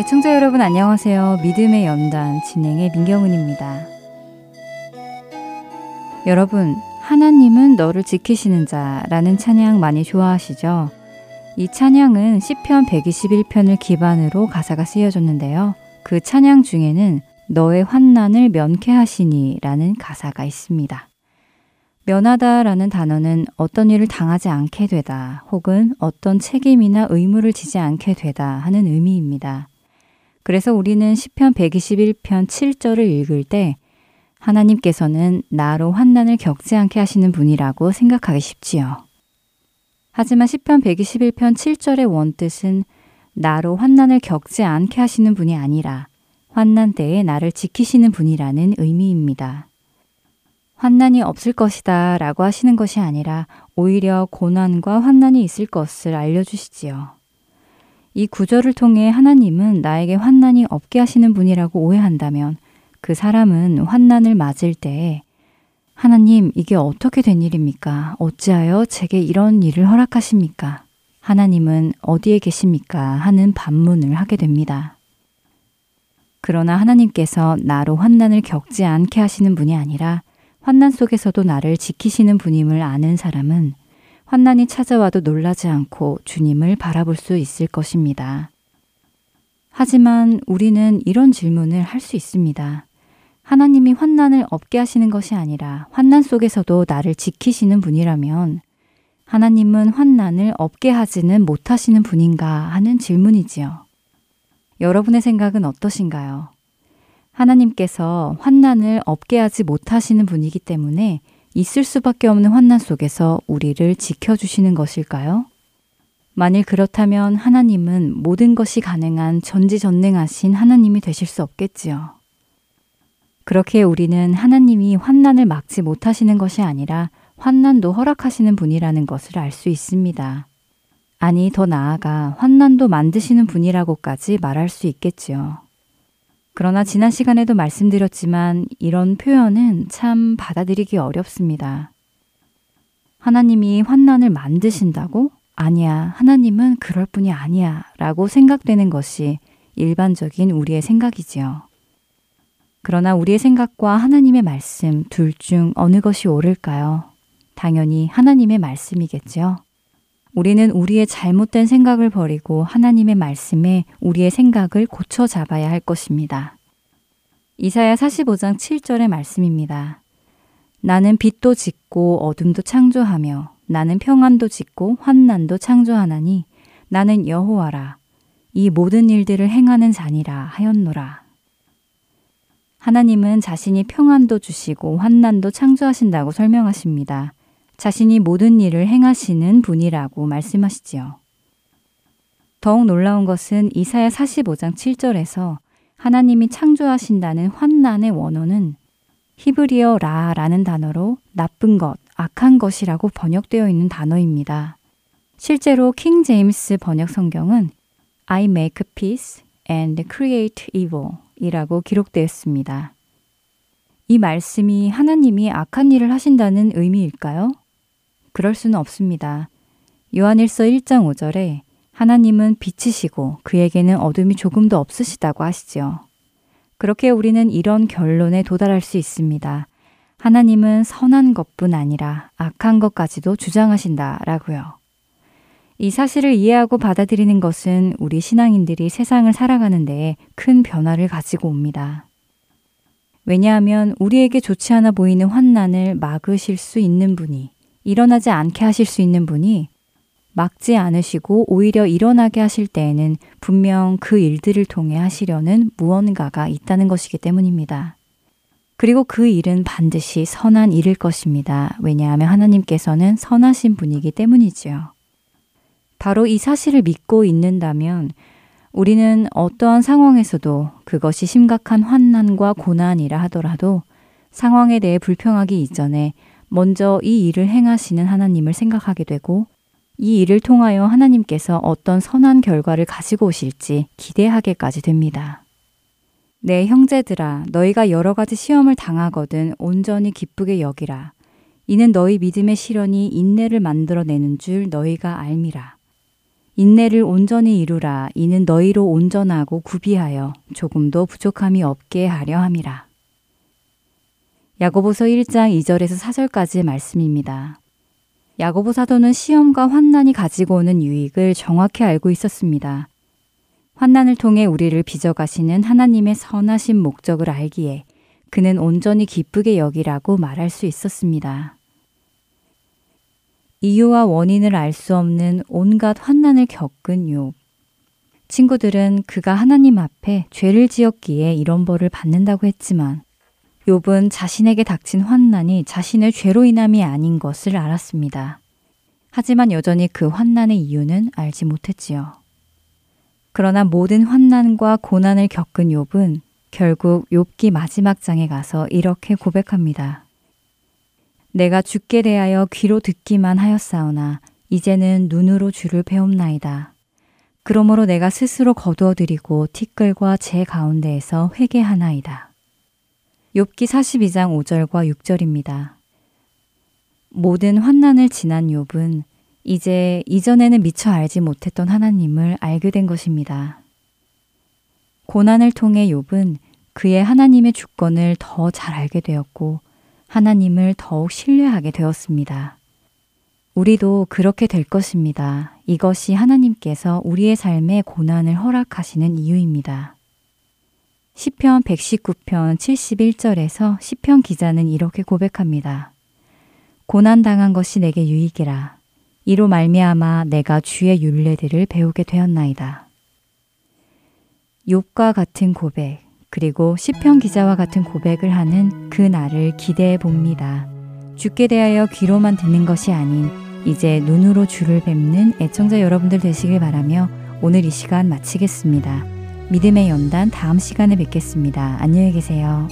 시청자 여러분 안녕하세요. 믿음의 연단 진행의 민경은입니다. 여러분, 하나님은 너를 지키시는 자라는 찬양 많이 좋아하시죠? 이 찬양은 시편 121편을 기반으로 가사가 쓰여졌는데요. 그 찬양 중에는 너의 환난을 면케하시니 라는 가사가 있습니다. 면하다 라는 단어는 어떤 일을 당하지 않게 되다 혹은 어떤 책임이나 의무를 지지 않게 되다 하는 의미입니다. 그래서 우리는 시편 121편 7절을 읽을 때 하나님께서는 나로 환난을 겪지 않게 하시는 분이라고 생각하기 쉽지요. 하지만 시편 121편 7절의 원뜻은 나로 환난을 겪지 않게 하시는 분이 아니라 환난 때에 나를 지키시는 분이라는 의미입니다. 환난이 없을 것이다 라고 하시는 것이 아니라 오히려 고난과 환난이 있을 것을 알려주시지요. 이 구절을 통해 하나님은 나에게 환난이 없게 하시는 분이라고 오해한다면 그 사람은 환난을 맞을 때에 하나님, 이게 어떻게 된 일입니까? 어찌하여 제게 이런 일을 허락하십니까? 하나님은 어디에 계십니까? 하는 반문을 하게 됩니다. 그러나 하나님께서 나로 환난을 겪지 않게 하시는 분이 아니라 환난 속에서도 나를 지키시는 분임을 아는 사람은 환난이 찾아와도 놀라지 않고 주님을 바라볼 수 있을 것입니다. 하지만 우리는 이런 질문을 할 수 있습니다. 하나님이 환난을 없게 하시는 것이 아니라 환난 속에서도 나를 지키시는 분이라면 하나님은 환난을 없게 하지는 못하시는 분인가 하는 질문이지요. 여러분의 생각은 어떠신가요? 하나님께서 환난을 없게 하지 못하시는 분이기 때문에 있을 수밖에 없는 환난 속에서 우리를 지켜주시는 것일까요? 만일 그렇다면 하나님은 모든 것이 가능한 전지전능하신 하나님이 되실 수 없겠지요. 그렇게 우리는 하나님이 환난을 막지 못하시는 것이 아니라 환난도 허락하시는 분이라는 것을 알 수 있습니다. 아니, 더 나아가 환난도 만드시는 분이라고까지 말할 수 있겠지요. 그러나 지난 시간에도 말씀드렸지만 이런 표현은 참 받아들이기 어렵습니다. 하나님이 환난을 만드신다고? 아니야, 하나님은 그럴 뿐이 아니야 라고 생각되는 것이 일반적인 우리의 생각이지요. 그러나 우리의 생각과 하나님의 말씀 둘 중 어느 것이 옳을까요? 당연히 하나님의 말씀이겠지요. 우리는 우리의 잘못된 생각을 버리고 하나님의 말씀에 우리의 생각을 고쳐 잡아야 할 것입니다. 이사야 45장 7절의 말씀입니다. 나는 빛도 짓고 어둠도 창조하며 나는 평안도 짓고 환난도 창조하나니 나는 여호와라 이 모든 일들을 행하는 자니라 하였노라. 하나님은 자신이 평안도 주시고 환난도 창조하신다고 설명하십니다. 자신이 모든 일을 행하시는 분이라고 말씀하시지요. 더욱 놀라운 것은 이사야 45장 7절에서 하나님이 창조하신다는 환난의 원어는 히브리어 라라는 단어로 나쁜 것, 악한 것이라고 번역되어 있는 단어입니다. 실제로 킹 제임스 번역 성경은 I make peace and create evil 이라고 기록되어 있습니다. 이 말씀이 하나님이 악한 일을 하신다는 의미일까요? 그럴 수는 없습니다. 요한일서 1장 5절에 하나님은 빛이시고 그에게는 어둠이 조금도 없으시다고 하시지요. 그렇게 우리는 이런 결론에 도달할 수 있습니다. 하나님은 선한 것뿐 아니라 악한 것까지도 주장하신다라고요. 이 사실을 이해하고 받아들이는 것은 우리 신앙인들이 세상을 살아가는 데에 큰 변화를 가지고 옵니다. 왜냐하면 우리에게 좋지 않아 보이는 환난을 막으실 수 있는 분이 일어나지 않게 하실 수 있는 분이 막지 않으시고 오히려 일어나게 하실 때에는 분명 그 일들을 통해 하시려는 무언가가 있다는 것이기 때문입니다. 그리고 그 일은 반드시 선한 일일 것입니다. 왜냐하면 하나님께서는 선하신 분이기 때문이지요. 바로 이 사실을 믿고 있는다면 우리는 어떠한 상황에서도 그것이 심각한 환난과 고난이라 하더라도 상황에 대해 불평하기 이전에 먼저 이 일을 행하시는 하나님을 생각하게 되고 이 일을 통하여 하나님께서 어떤 선한 결과를 가지고 오실지 기대하게까지 됩니다. 내 형제들아, 너희가 여러 가지 시험을 당하거든 온전히 기쁘게 여기라. 이는 너희 믿음의 시련이 인내를 만들어내는 줄 너희가 알미라. 인내를 온전히 이루라. 이는 너희로 온전하고 구비하여 조금도 부족함이 없게 하려 함이라. 야고보서 1장 2절에서 4절까지의 말씀입니다. 야고보 사도는 시험과 환난이 가지고 오는 유익을 정확히 알고 있었습니다. 환난을 통해 우리를 빚어가시는 하나님의 선하신 목적을 알기에 그는 온전히 기쁘게 여기라고 말할 수 있었습니다. 이유와 원인을 알 수 없는 온갖 환난을 겪은 욥. 친구들은 그가 하나님 앞에 죄를 지었기에 이런 벌을 받는다고 했지만 욥은 자신에게 닥친 환난이 자신의 죄로 인함이 아닌 것을 알았습니다. 하지만 여전히 그 환난의 이유는 알지 못했지요. 그러나 모든 환난과 고난을 겪은 욥은 결국 욥기 마지막 장에 가서 이렇게 고백합니다. 내가 주께 대하여 귀로 듣기만 하였사오나 이제는 눈으로 주를 배옵나이다. 그러므로 내가 스스로 거두어드리고 티끌과 재 가운데에서 회개하나이다. 욥기 42장 5절과 6절입니다. 모든 환난을 지난 욥은 이제 이전에는 미처 알지 못했던 하나님을 알게 된 것입니다. 고난을 통해 욥은 그의 하나님의 주권을 더 잘 알게 되었고 하나님을 더욱 신뢰하게 되었습니다. 우리도 그렇게 될 것입니다. 이것이 하나님께서 우리의 삶에 고난을 허락하시는 이유입니다. 시편 119편 71절에서 시편 기자는 이렇게 고백합니다. 고난당한 것이 내게 유익이라. 이로 말미암아 내가 주의 율례들을 배우게 되었나이다. 욥과 같은 고백, 그리고 시편 기자와 같은 고백을 하는 그 날을 기대해 봅니다. 주께 대하여 귀로만 듣는 것이 아닌 이제 눈으로 주를 뵙는 애청자 여러분들 되시길 바라며 오늘 이 시간 마치겠습니다. 믿음의 연단 다음 시간에 뵙겠습니다. 안녕히 계세요.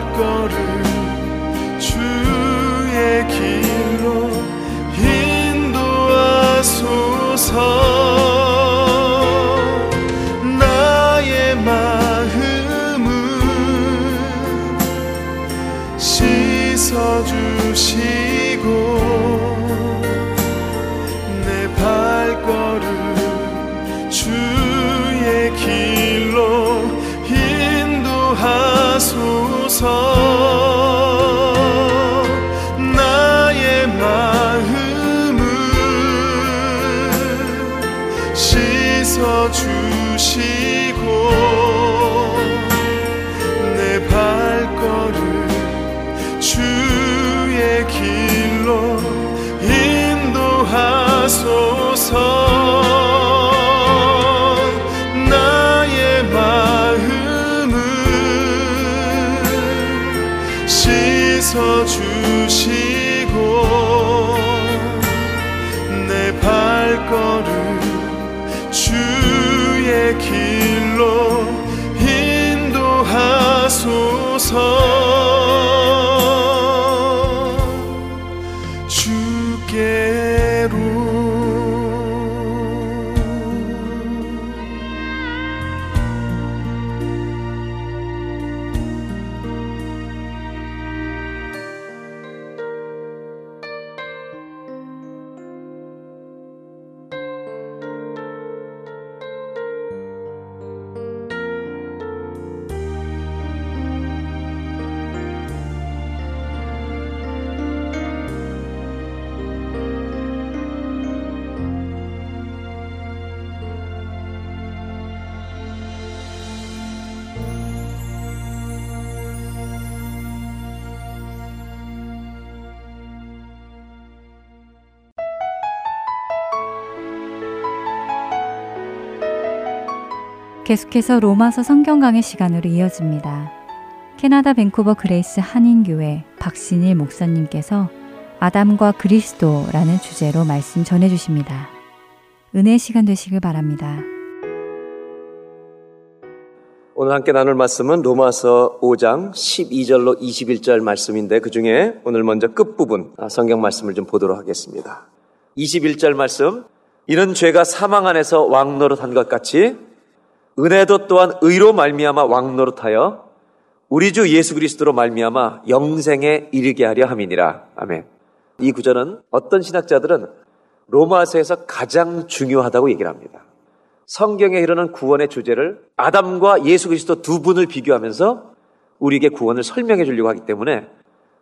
발걸음 주의 길로 인도하소서. 주시고 내 발걸음 주의 길로 인도하소서. 나의 마음을 씻어주시고 나의 마음을 씻어주시고 내 발걸음 주의 길로 인도하소서. 계속해서 로마서 성경강의 시간으로 이어집니다. 캐나다 밴쿠버 그레이스 한인교회 박신일 목사님께서 아담과 그리스도라는 주제로 말씀 전해주십니다. 은혜의 시간 되시길 바랍니다. 오늘 함께 나눌 말씀은 로마서 5장 12절로 21절 말씀인데 그 중에 오늘 먼저 끝부분 성경 말씀을 좀 보도록 하겠습니다. 21절 말씀, 이는 죄가 사망 안에서 왕 노릇한 것 같이 은혜도 또한 의로 말미암아 왕 노릇하여 우리 주 예수 그리스도로 말미암아 영생에 이르게 하려 함이니라. 아멘. 이 구절은 어떤 신학자들은 로마서에서 가장 중요하다고 얘기를 합니다. 성경에 이르는 구원의 주제를 아담과 예수 그리스도 두 분을 비교하면서 우리에게 구원을 설명해 주려고 하기 때문에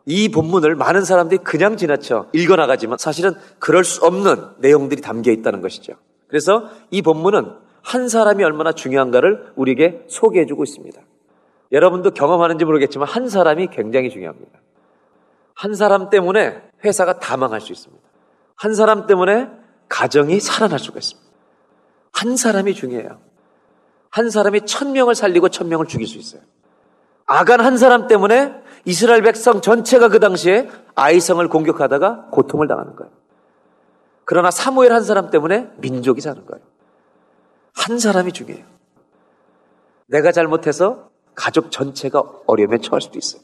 이 본문을 많은 사람들이 그냥 지나쳐 읽어나가지만 사실은 그럴 수 없는 내용들이 담겨 있다는 것이죠. 그래서 이 본문은 한 사람이 얼마나 중요한가를 우리에게 소개해주고 있습니다. 여러분도 경험하는지 모르겠지만 한 사람이 굉장히 중요합니다. 한 사람 때문에 회사가 다 망할 수 있습니다. 한 사람 때문에 가정이 살아날 수가 있습니다. 한 사람이 중요해요. 한 사람이 1,000명을 살리고 1,000명을 죽일 수 있어요. 아간 한 사람 때문에 이스라엘 백성 전체가 그 당시에 아이성을 공격하다가 고통을 당하는 거예요. 그러나 사무엘 한 사람 때문에 민족이 사는 거예요. 한 사람이 중요해요. 내가 잘못해서 가족 전체가 어려움에 처할 수도 있어요.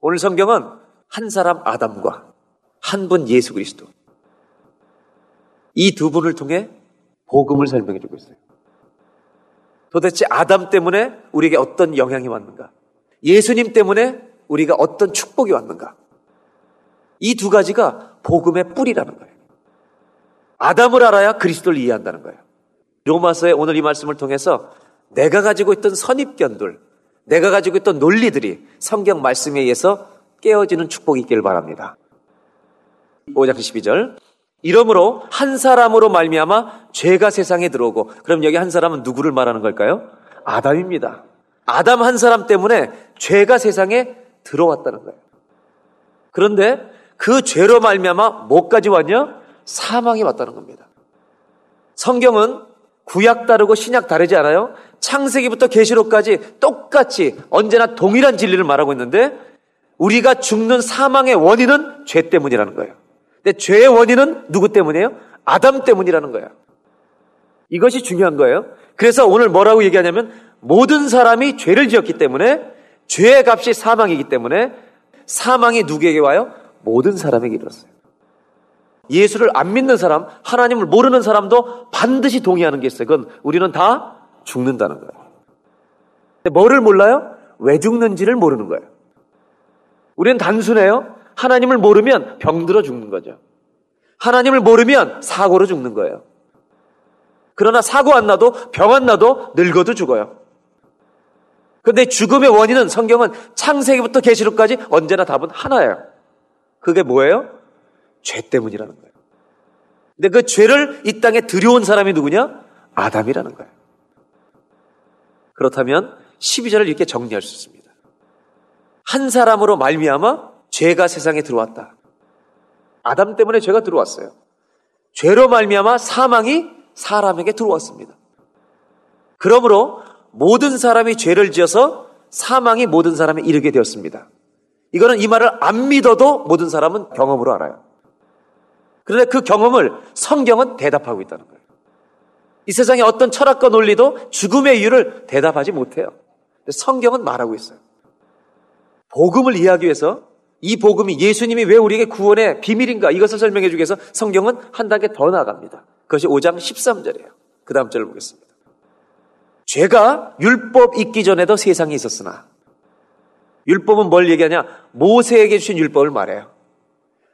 오늘 성경은 한 사람 아담과 한 분 예수 그리스도, 이 두 분을 통해 복음을 설명해 주고 있어요. 도대체 아담 때문에 우리에게 어떤 영향이 왔는가? 예수님 때문에 우리가 어떤 축복이 왔는가? 이 두 가지가 복음의 뿌리라는 거예요. 아담을 알아야 그리스도를 이해한다는 거예요. 로마서의 오늘 이 말씀을 통해서 내가 가지고 있던 선입견들, 내가 가지고 있던 논리들이 성경 말씀에 의해서 깨어지는 축복이 있기를 바랍니다. 5장 12절, 이러므로 한 사람으로 말미암아 죄가 세상에 들어오고. 그럼 여기 한 사람은 누구를 말하는 걸까요? 아담입니다. 아담 한 사람 때문에 죄가 세상에 들어왔다는 거예요. 그런데 그 죄로 말미암아 뭐까지 왔냐? 사망이 왔다는 겁니다. 성경은 구약 다르고 신약 다르지 않아요? 창세기부터 계시록까지 똑같이 언제나 동일한 진리를 말하고 있는데 우리가 죽는 사망의 원인은 죄 때문이라는 거예요. 근데 죄의 원인은 누구 때문이에요? 아담 때문이라는 거예요. 이것이 중요한 거예요. 그래서 오늘 뭐라고 얘기하냐면 모든 사람이 죄를 지었기 때문에 죄의 값이 사망이기 때문에 사망이 누구에게 와요? 모든 사람에게 이르렀어요. 예수를 안 믿는 사람, 하나님을 모르는 사람도 반드시 동의하는 게 있어요. 그건 우리는 다 죽는다는 거예요. 근데 뭐를 몰라요? 왜 죽는지를 모르는 거예요. 우리는 단순해요. 하나님을 모르면 병들어 죽는 거죠. 하나님을 모르면 사고로 죽는 거예요. 그러나 사고 안 나도 병 안 나도 늙어도 죽어요. 그런데 죽음의 원인은 성경은 창세기부터 계시록까지 언제나 답은 하나예요. 그게 뭐예요? 죄 때문이라는 거예요. 근데 그 죄를 이 땅에 들여온 사람이 누구냐? 아담이라는 거예요. 그렇다면 12절을 이렇게 정리할 수 있습니다. 한 사람으로 말미암아 죄가 세상에 들어왔다. 아담 때문에 죄가 들어왔어요. 죄로 말미암아 사망이 사람에게 들어왔습니다. 그러므로 모든 사람이 죄를 지어서 사망이 모든 사람에 이르게 되었습니다. 이거는 이 말을 안 믿어도 모든 사람은 경험으로 알아요. 그런데 그 경험을 성경은 대답하고 있다는 거예요. 이 세상의 어떤 철학과 논리도 죽음의 이유를 대답하지 못해요. 성경은 말하고 있어요. 복음을 이해하기 위해서 이 복음이 예수님이 왜 우리에게 구원의 비밀인가 이것을 설명해 주기 위해서 성경은 한 단계 더 나아갑니다. 그것이 5장 13절이에요. 그 다음 절을 보겠습니다. 죄가 율법 있기 전에도 세상에 있었으나. 율법은 뭘 얘기하냐? 모세에게 주신 율법을 말해요.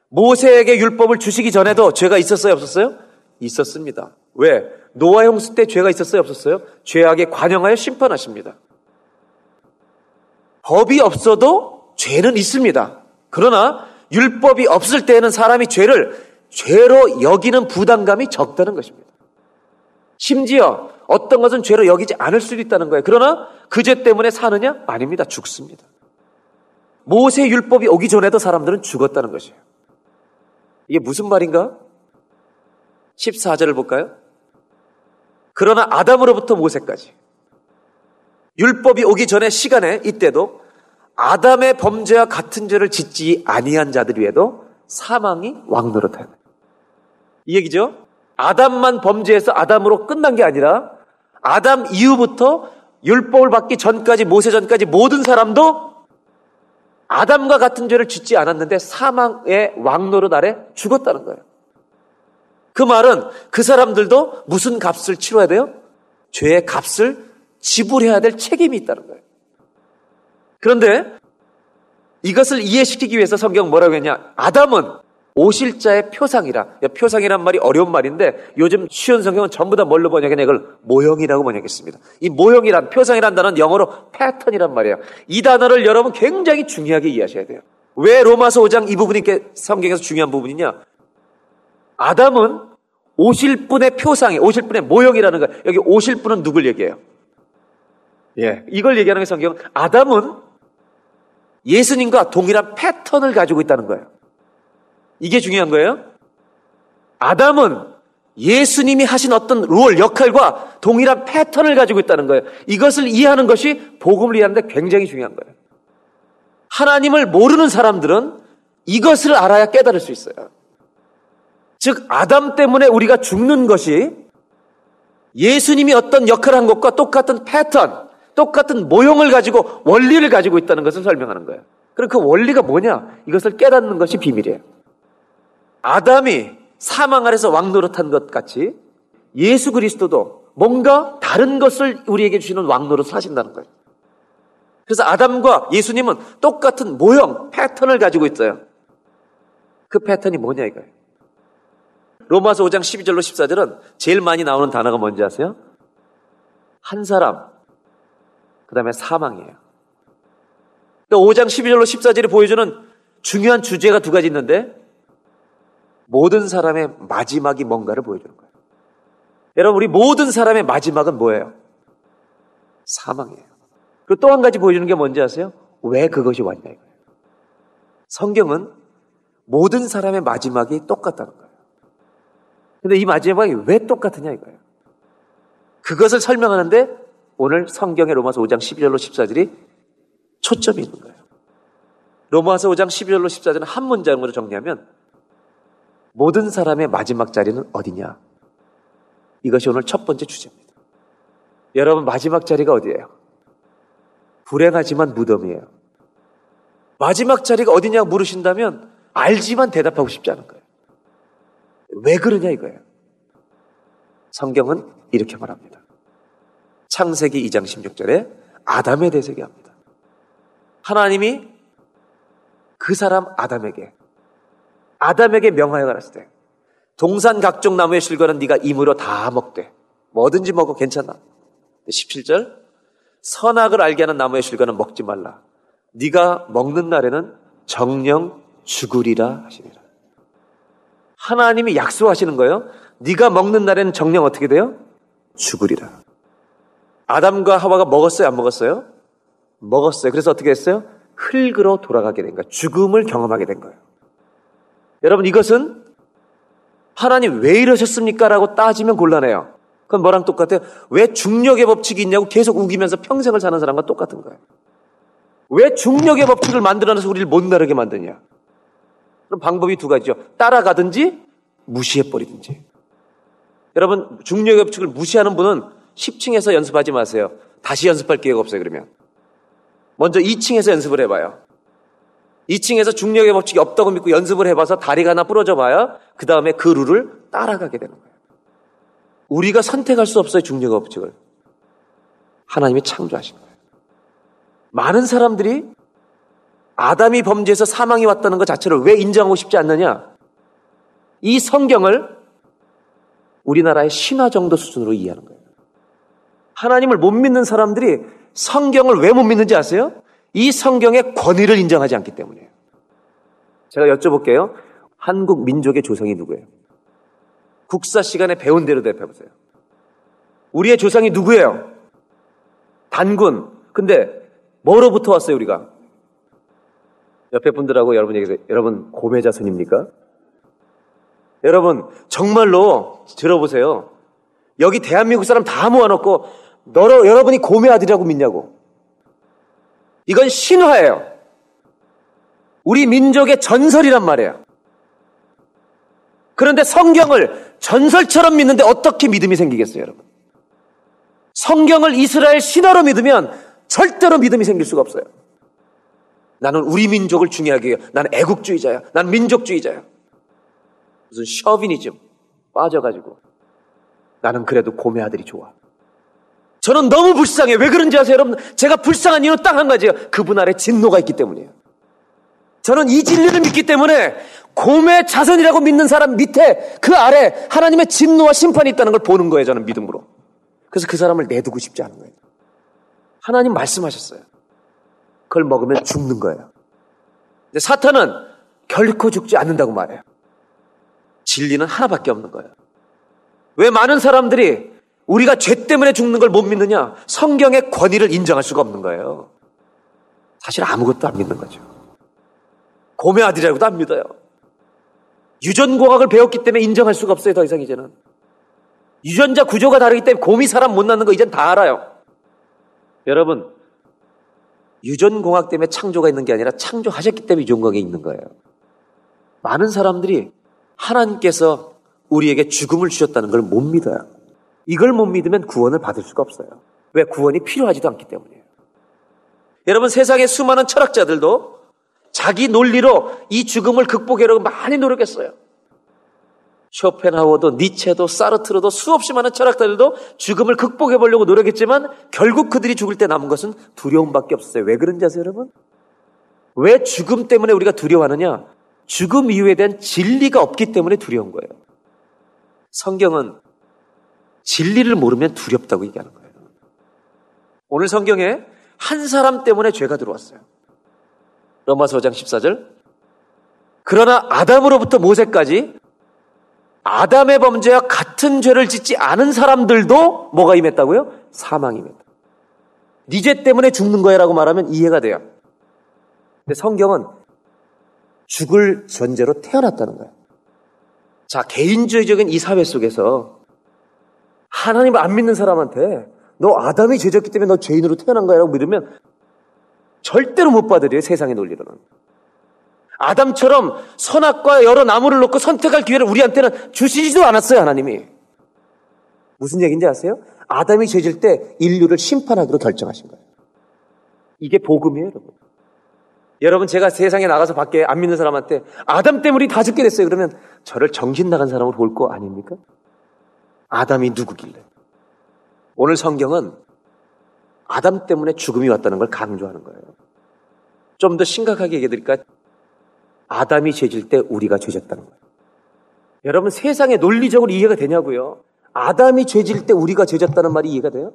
모세에게 율법을 주시기 전에도 죄가 있었어요? 없었어요? 있었습니다. 왜? 노아 홍수 때 죄가 있었어요? 없었어요? 죄악에 관영하여 심판하십니다. 법이 없어도 죄는 있습니다. 그러나 율법이 없을 때에는 사람이 죄를 죄로 여기는 부담감이 적다는 것입니다. 심지어 어떤 것은 죄로 여기지 않을 수도 있다는 거예요. 그러나 그 죄 때문에 사느냐? 아닙니다. 죽습니다. 모세 율법이 오기 전에도 사람들은 죽었다는 것이에요. 이게 무슨 말인가? 14절을 볼까요? 그러나 아담으로부터 모세까지 율법이 오기 전에 시간에 이때도 아담의 범죄와 같은 죄를 짓지 아니한 자들 위에도 사망이 왕노릇하네. 이 얘기죠. 아담만 범죄해서 아담으로 끝난 게 아니라 아담 이후부터 율법을 받기 전까지 모세 전까지 모든 사람도 아담과 같은 죄를 짓지 않았는데 사망의 왕노릇 아래 죽었다는 거예요. 그 말은 그 사람들도 무슨 값을 치러야 돼요? 죄의 값을 지불해야 될 책임이 있다는 거예요. 그런데 이것을 이해시키기 위해서 성경 뭐라고 했냐? 아담은 오실 자의 표상이라. 표상이란 말이 어려운 말인데 요즘 쉬운 성경은 전부 다 뭘로 번역했냐? 이걸 모형이라고 번역했습니다. 이 모형이란 표상이란 단어는 영어로 패턴이란 말이에요. 이 단어를 여러분 굉장히 중요하게 이해하셔야 돼요. 왜 로마서 5장 이 부분이 성경에서 중요한 부분이냐? 아담은 오실 분의 표상이 오실 분의 모형이라는 거예요. 여기 오실 분은 누굴 얘기해요? 예, 이걸 얘기하는 게 성경은 아담은 예수님과 동일한 패턴을 가지고 있다는 거예요. 이게 중요한 거예요. 아담은 예수님이 하신 어떤 롤, 역할과 동일한 패턴을 가지고 있다는 거예요. 이것을 이해하는 것이 복음을 이해하는데 굉장히 중요한 거예요. 하나님을 모르는 사람들은 이것을 알아야 깨달을 수 있어요. 즉 아담 때문에 우리가 죽는 것이 예수님이 어떤 역할을 한 것과 똑같은 패턴, 똑같은 모형을 가지고 원리를 가지고 있다는 것을 설명하는 거예요. 그럼 그 원리가 뭐냐? 이것을 깨닫는 것이 비밀이에요. 아담이 사망 아래서 왕노릇한 것 같이 예수 그리스도도 뭔가 다른 것을 우리에게 주시는 왕노릇을 하신다는 거예요. 그래서 아담과 예수님은 똑같은 모형, 패턴을 가지고 있어요. 그 패턴이 뭐냐 이거예요. 로마서 5장 12절로 14절은 제일 많이 나오는 단어가 뭔지 아세요? 한 사람, 그 다음에 사망이에요. 또 5장 12절로 14절이 보여주는 중요한 주제가 두 가지 있는데 모든 사람의 마지막이 뭔가를 보여주는 거예요. 여러분 우리 모든 사람의 마지막은 뭐예요? 사망이에요. 그리고 또 한 가지 보여주는 게 뭔지 아세요? 왜 그것이 왔냐 이거예요. 성경은 모든 사람의 마지막이 똑같다는 거예요. 근데 이 마지막이 왜 똑같으냐 이거예요. 그것을 설명하는데 오늘 성경의 로마서 5장 12절로 14절이 초점이 있는 거예요. 로마서 5장 12절로 14절은 한 문장으로 정리하면 모든 사람의 마지막 자리는 어디냐. 이것이 오늘 첫 번째 주제입니다. 여러분 마지막 자리가 어디예요? 불행하지만 무덤이에요. 마지막 자리가 어디냐고 물으신다면 알지만 대답하고 싶지 않은 거예요. 왜 그러냐 이거예요. 성경은 이렇게 말합니다. 창세기 2장 16절에 아담에 대해서 얘기합니다. 하나님이 그 사람 아담에게 명하여 가라실 때 동산 각종 나무의 실과는 네가 임으로 다 먹되 뭐든지 먹어 괜찮아. 17절 선악을 알게 하는 나무의 실과는 먹지 말라. 네가 먹는 날에는 정녕 죽으리라 하시니라. 하나님이 약속하시는 거예요. 네가 먹는 날에는 정녕 어떻게 돼요? 죽으리라. 아담과 하와가 먹었어요? 안 먹었어요? 먹었어요. 그래서 어떻게 했어요? 흙으로 돌아가게 된 거예요. 죽음을 경험하게 된 거예요. 여러분 이것은 하나님 왜 이러셨습니까? 라고 따지면 곤란해요. 그건 뭐랑 똑같아요? 왜 중력의 법칙이 있냐고 계속 우기면서 평생을 사는 사람과 똑같은 거예요. 왜 중력의 법칙을 만들어놔서 우리를 못 나르게 만드냐? 그럼 방법이 두 가지죠. 따라가든지 무시해버리든지. 여러분 중력의 법칙을 무시하는 분은 10층에서 연습하지 마세요. 다시 연습할 기회가 없어요. 그러면 먼저 2층에서 연습을 해봐요. 2층에서 중력의 법칙이 없다고 믿고 연습을 해봐서 다리가 하나 부러져 봐야 그 다음에 그 룰을 따라가게 되는 거예요. 우리가 선택할 수 없어요. 중력의 법칙을. 하나님이 창조하신 거예요. 많은 사람들이 아담이 범죄해서 사망이 왔다는 것 자체를 왜 인정하고 싶지 않느냐. 이 성경을 우리나라의 신화 정도 수준으로 이해하는 거예요. 하나님을 못 믿는 사람들이 성경을 왜 못 믿는지 아세요? 이 성경의 권위를 인정하지 않기 때문이에요. 제가 여쭤볼게요. 한국 민족의 조상이 누구예요? 국사 시간에 배운 대로 대답해보세요. 우리의 조상이 누구예요? 단군. 근데 뭐로부터 왔어요 우리가? 옆에 분들하고 여러분 얘기해서 여러분 고매자손입니까? 여러분 정말로 들어보세요. 여기 대한민국 사람 다 모아놓고 너로 여러분이 고매 아들이라고 믿냐고. 이건 신화예요. 우리 민족의 전설이란 말이에요. 그런데 성경을 전설처럼 믿는데 어떻게 믿음이 생기겠어요, 여러분? 성경을 이스라엘 신화로 믿으면 절대로 믿음이 생길 수가 없어요. 나는 우리 민족을 중요하게 해요. 나는 애국주의자야. 난 민족주의자야. 무슨 셔비니즘 빠져가지고 나는 그래도 고매 아들이 좋아. 저는 너무 불쌍해요. 왜 그런지 아세요, 여러분? 제가 불쌍한 이유는 딱 한 가지예요. 그분 아래 진노가 있기 때문이에요. 저는 이 진리를 믿기 때문에 고매 자손이라고 믿는 사람 밑에 그 아래 하나님의 진노와 심판이 있다는 걸 보는 거예요. 저는 믿음으로. 그래서 그 사람을 내두고 싶지 않은 거예요. 하나님 말씀하셨어요. 그걸 먹으면 죽는 거예요. 근데 사탄은 결코 죽지 않는다고 말해요. 진리는 하나밖에 없는 거예요. 왜 많은 사람들이 우리가 죄 때문에 죽는 걸 못 믿느냐? 성경의 권위를 인정할 수가 없는 거예요. 사실 아무것도 안 믿는 거죠. 고매 아들이라고도 안 믿어요. 유전공학을 배웠기 때문에 인정할 수가 없어요. 더 이상 이제는. 유전자 구조가 다르기 때문에 곰이 사람 못 낳는 거 이젠 다 알아요. 여러분 유전공학 때문에 창조가 있는 게 아니라 창조하셨기 때문에 유전공학이 있는 거예요. 많은 사람들이 하나님께서 우리에게 죽음을 주셨다는 걸 못 믿어요. 이걸 못 믿으면 구원을 받을 수가 없어요. 왜? 구원이 필요하지도 않기 때문이에요. 여러분 세상의 수많은 철학자들도 자기 논리로 이 죽음을 극복하려고 많이 노력했어요. 쇼펜하우어도 니체도 사르트르도 수없이 많은 철학자들도 죽음을 극복해보려고 노력했지만 결국 그들이 죽을 때 남은 것은 두려움밖에 없었어요. 왜 그런지 아세요, 여러분? 왜 죽음 때문에 우리가 두려워하느냐? 죽음 이유에 대한 진리가 없기 때문에 두려운 거예요. 성경은 진리를 모르면 두렵다고 얘기하는 거예요. 오늘 성경에 한 사람 때문에 죄가 들어왔어요. 로마서 5장 14절 그러나 아담으로부터 모세까지 아담의 범죄와 같은 죄를 짓지 않은 사람들도 뭐가 임했다고요? 사망이 임했다. 네 죄 때문에 죽는 거야 라고 말하면 이해가 돼요. 근데 성경은 죽을 전제로 태어났다는 거예요. 자, 개인주의적인 이 사회 속에서 하나님을 안 믿는 사람한테 너 아담이 죄졌기 때문에 너 죄인으로 태어난 거야 라고 믿으면 절대로 못 받으려요. 세상의 논리로는. 아담처럼 선악과 여러 나무를 놓고 선택할 기회를 우리한테는 주시지도 않았어요. 하나님이. 무슨 얘기인지 아세요? 아담이 죄질 때 인류를 심판하기로 결정하신 거예요. 이게 복음이에요, 여러분. 여러분, 제가 세상에 나가서 밖에 안 믿는 사람한테 아담 때문에 다 죽게 됐어요. 그러면 저를 정신 나간 사람으로 볼 거 아닙니까? 아담이 누구길래? 오늘 성경은 아담 때문에 죽음이 왔다는 걸 강조하는 거예요. 좀 더 심각하게 얘기해 드릴까요? 아담이 죄질 때 우리가 죄졌다는 거예요. 여러분, 세상에 논리적으로 이해가 되냐고요? 아담이 죄질 때 우리가 죄졌다는 말이 이해가 돼요?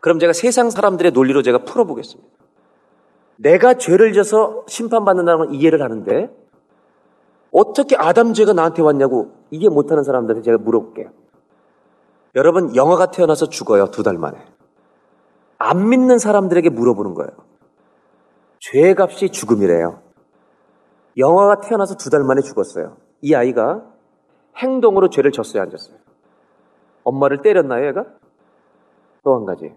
그럼 제가 세상 사람들의 논리로 제가 풀어보겠습니다. 내가 죄를 져서 심판받는다는 건 이해를 하는데 어떻게 아담 죄가 나한테 왔냐고 이해 못하는 사람들한테 제가 물어볼게요. 여러분, 영아가 태어나서 죽어요. 2달 만에. 안 믿는 사람들에게 물어보는 거예요. 죄의 값이 죽음이래요. 영아가 태어나서 2달 만에 죽었어요. 이 아이가 행동으로 죄를 졌어요, 안 졌어요? 엄마를 때렸나요, 얘가? 또 한 가지.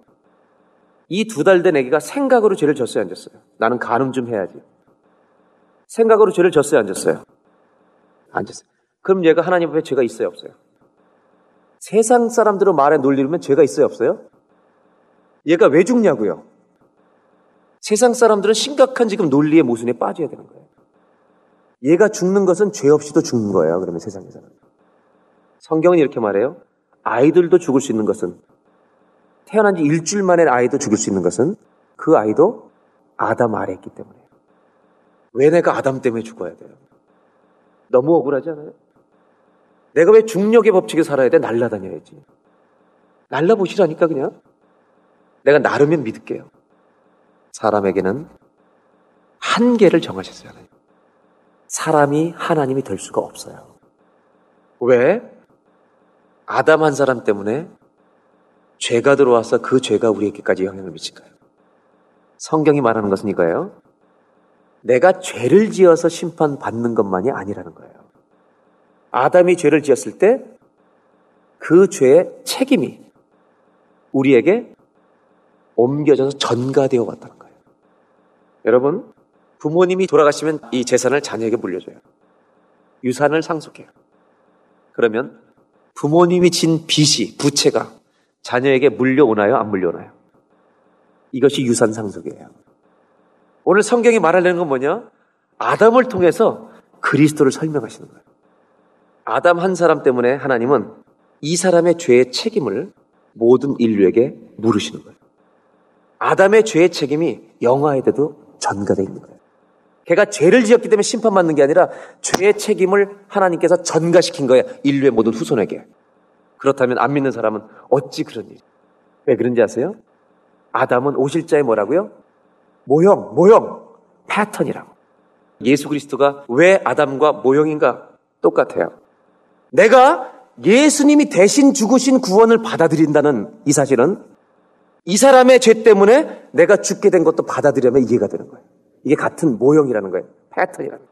이 2달 된 애기가 생각으로 죄를 졌어요, 안 졌어요? 나는 간음 좀 해야지. 생각으로 죄를 졌어요, 안 졌어요? 안 졌어요. 그럼 얘가 하나님 앞에 죄가 있어요, 없어요? 세상 사람들로 말의 논리로면 죄가 있어요, 없어요? 얘가 왜 죽냐고요? 세상 사람들은 심각한 지금 논리의 모순에 빠져야 되는 거예요. 얘가 죽는 것은 죄 없이도 죽는 거예요, 그러면 세상에서는. 성경은 이렇게 말해요. 아이들도 죽을 수 있는 것은, 태어난 지 일주일 만에 아이도 죽을 수 있는 것은 그 아이도 아담 아래 있기 때문에. 왜 내가 아담 때문에 죽어야 돼요? 너무 억울하지 않아요? 내가 왜 중력의 법칙에 살아야 돼? 날라다녀야지. 날라보시라니까 그냥. 내가 나르면 믿을게요. 사람에게는 한계를 정하셨어요. 사람이 하나님이 될 수가 없어요. 왜? 아담 한 사람 때문에 죄가 들어와서 그 죄가 우리에게까지 영향을 미칠까요? 성경이 말하는 것은 이거예요. 내가 죄를 지어서 심판받는 것만이 아니라는 거예요. 아담이 죄를 지었을 때 그 죄의 책임이 우리에게 옮겨져서 전가되어 왔다는 거예요. 여러분, 부모님이 돌아가시면 이 재산을 자녀에게 물려줘요. 유산을 상속해요. 그러면 부모님이 진 빚이, 부채가 자녀에게 물려오나요? 안 물려오나요? 이것이 유산 상속이에요. 오늘 성경이 말하려는 건 뭐냐? 아담을 통해서 그리스도를 설명하시는 거예요. 아담 한 사람 때문에 하나님은 이 사람의 죄의 책임을 모든 인류에게 물으시는 거예요. 아담의 죄의 책임이 영아에게도 전가되어 있는 거예요. 걔가 죄를 지었기 때문에 심판받는 게 아니라 죄의 책임을 하나님께서 전가시킨 거예요, 인류의 모든 후손에게. 그렇다면 안 믿는 사람은 어찌 그러니? 왜 그런지 아세요? 아담은 오실자에 뭐라고요? 모형, 패턴이라고. 예수 그리스도가 왜 아담과 모형인가? 똑같아요. 내가 예수님이 대신 죽으신 구원을 받아들인다는 이 사실은 이 사람의 죄 때문에 내가 죽게 된 것도 받아들이려면 이해가 되는 거예요. 이게 같은 모형이라는 거예요. 패턴이라는 거예요.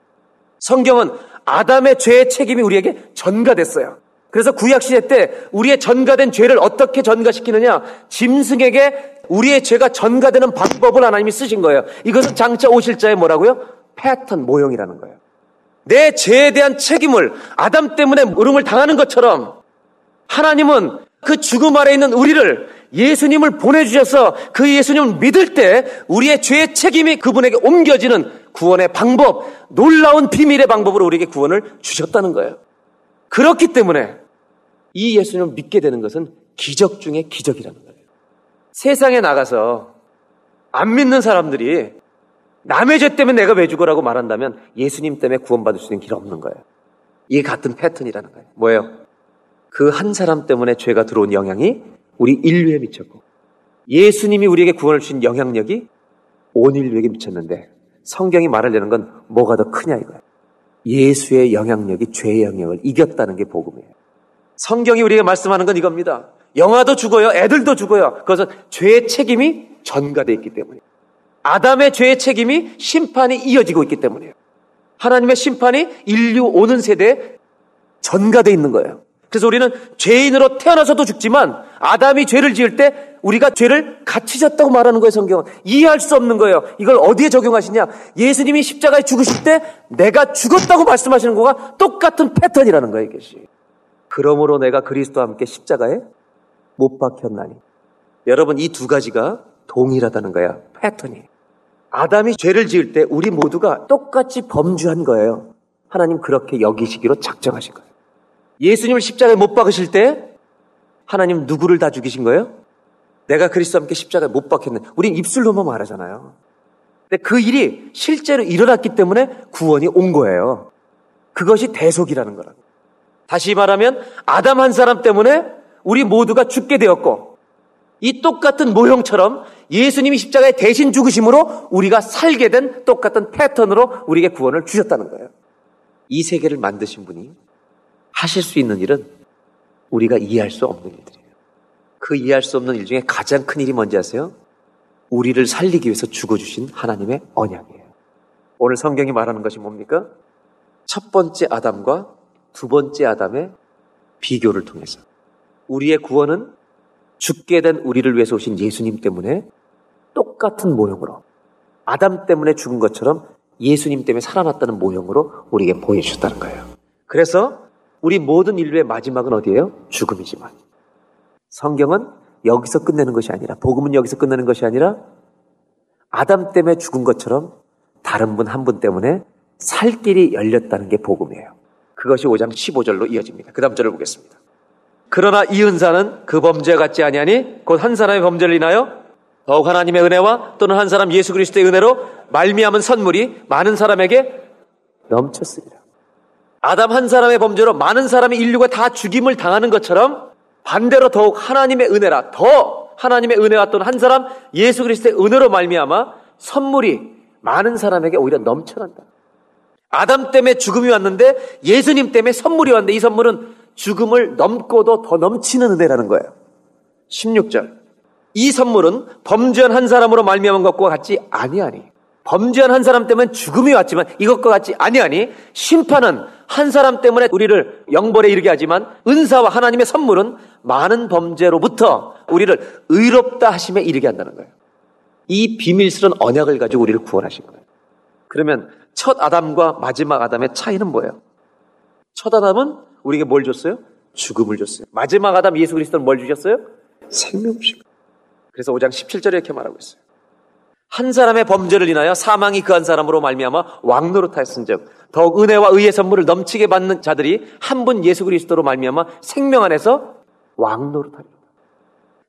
성경은 아담의 죄의 책임이 우리에게 전가됐어요. 그래서 구약시대 때 우리의 전가된 죄를 어떻게 전가시키느냐, 짐승에게 우리의 죄가 전가되는 방법을 하나님이 쓰신 거예요. 이것은 장차 오실 자의 뭐라고요? 패턴, 모형이라는 거예요. 내 죄에 대한 책임을 아담 때문에 물음을 당하는 것처럼 하나님은 그 죽음 아래 있는 우리를 예수님을 보내주셔서 그 예수님을 믿을 때 우리의 죄의 책임이 그분에게 옮겨지는 구원의 방법, 놀라운 비밀의 방법으로 우리에게 구원을 주셨다는 거예요. 그렇기 때문에 이 예수님을 믿게 되는 것은 기적 중에 기적이라는 거예요. 세상에 나가서 안 믿는 사람들이 남의 죄 때문에 내가 왜 죽어라고 말한다면 예수님 때문에 구원받을 수 있는 길 없는 거예요. 이게 같은 패턴이라는 거예요. 뭐예요? 그 한 사람 때문에 죄가 들어온 영향이 우리 인류에 미쳤고, 예수님이 우리에게 구원을 주신 영향력이 온 인류에게 미쳤는데, 성경이 말하려는 건 뭐가 더 크냐 이거예요. 예수의 영향력이 죄의 영향을 이겼다는 게 복음이에요. 성경이 우리에게 말씀하는 건 이겁니다. 영아도 죽어요, 애들도 죽어요. 그것은 죄의 책임이 전가되어 있기 때문이에요. 아담의 죄의 책임이 심판이 이어지고 있기 때문이에요. 하나님의 심판이 인류 오는 세대에 전가되어 있는 거예요. 그래서 우리는 죄인으로 태어나서도 죽지만 아담이 죄를 지을 때 우리가 죄를 같이 졌다고 말하는 거예요. 성경은 이해할 수 없는 거예요. 이걸 어디에 적용하시냐, 예수님이 십자가에 죽으실 때 내가 죽었다고 말씀하시는 거가 똑같은 패턴이라는 거예요, 이것이. 그러므로 내가 그리스도와 함께 십자가에 못 박혔나니. 여러분, 이 두 가지가 동일하다는 거야, 패턴이. 아담이 죄를 지을 때 우리 모두가 똑같이 범죄한 거예요. 하나님 그렇게 여기시기로 작정하신 거예요. 예수님을 십자가에 못 박으실 때 하나님 누구를 다 죽이신 거예요? 내가 그리스도와 함께 십자가에 못 박혔는데. 우린 입술로만 말하잖아요. 근데 그 일이 실제로 일어났기 때문에 구원이 온 거예요. 그것이 대속이라는 거라고. 다시 말하면 아담 한 사람 때문에 우리 모두가 죽게 되었고, 이 똑같은 모형처럼 예수님이 십자가에 대신 죽으심으로 우리가 살게 된 똑같은 패턴으로 우리에게 구원을 주셨다는 거예요. 이 세계를 만드신 분이 하실 수 있는 일은 우리가 이해할 수 없는 일들이에요. 그 이해할 수 없는 일 중에 가장 큰 일이 뭔지 아세요? 우리를 살리기 위해서 죽어주신 하나님의 언약이에요. 오늘 성경이 말하는 것이 뭡니까? 첫 번째 아담과 두 번째 아담의 비교를 통해서 우리의 구원은 죽게 된 우리를 위해서 오신 예수님 때문에 똑같은 모형으로, 아담 때문에 죽은 것처럼 예수님 때문에 살아났다는 모형으로 우리에게 보여주셨다는 거예요. 그래서 우리 모든 인류의 마지막은 어디예요? 죽음이지만 성경은 여기서 끝내는 것이 아니라, 복음은 여기서 끝내는 것이 아니라 아담 때문에 죽은 것처럼 다른 분 한 분 때문에 살 길이 열렸다는 게 복음이에요. 그것이 5장 15절로 이어집니다. 그 다음 절을 보겠습니다. 그러나 이 은사는 그 범죄와 같지 아니하니 곧 한 사람의 범죄를 인하여 더욱 하나님의 은혜와 또는 한 사람 예수 그리스도의 은혜로 말미암은 선물이 많은 사람에게 넘쳤습니다. 아담 한 사람의 범죄로 많은 사람의 인류가 다 죽임을 당하는 것처럼 반대로 더욱 하나님의 은혜라, 더 하나님의 은혜와 또는 한 사람 예수 그리스도의 은혜로 말미암아 선물이 많은 사람에게 오히려 넘쳐난다. 아담 때문에 죽음이 왔는데 예수님 때문에 선물이 왔는데 이 선물은 죽음을 넘고도 더 넘치는 은혜라는 거예요. 16절. 이 선물은 범죄한 한 사람으로 말미암은 것과 같지 아니하니. 범죄한 한 사람 때문에 죽음이 왔지만 이것과 같지 아니하니 심판은 한 사람 때문에 우리를 영벌에 이르게 하지만 은사와 하나님의 선물은 많은 범죄로부터 우리를 의롭다 하심에 이르게 한다는 거예요. 이 비밀스러운 언약을 가지고 우리를 구원하신 거예요. 그러면 첫 아담과 마지막 아담의 차이는 뭐예요? 첫 아담은 우리에게 뭘 줬어요? 죽음을 줬어요. 마지막 아담 예수 그리스도는 뭘 주셨어요? 생명이십니다. 그래서 5장 17절에 이렇게 말하고 있어요. 한 사람의 범죄를 인하여 사망이 그 한 사람으로 말미암아 왕노릇하였은즉 더욱 은혜와 의의 선물을 넘치게 받는 자들이 한 분 예수 그리스도로 말미암아 생명 안에서 왕노릇하리라.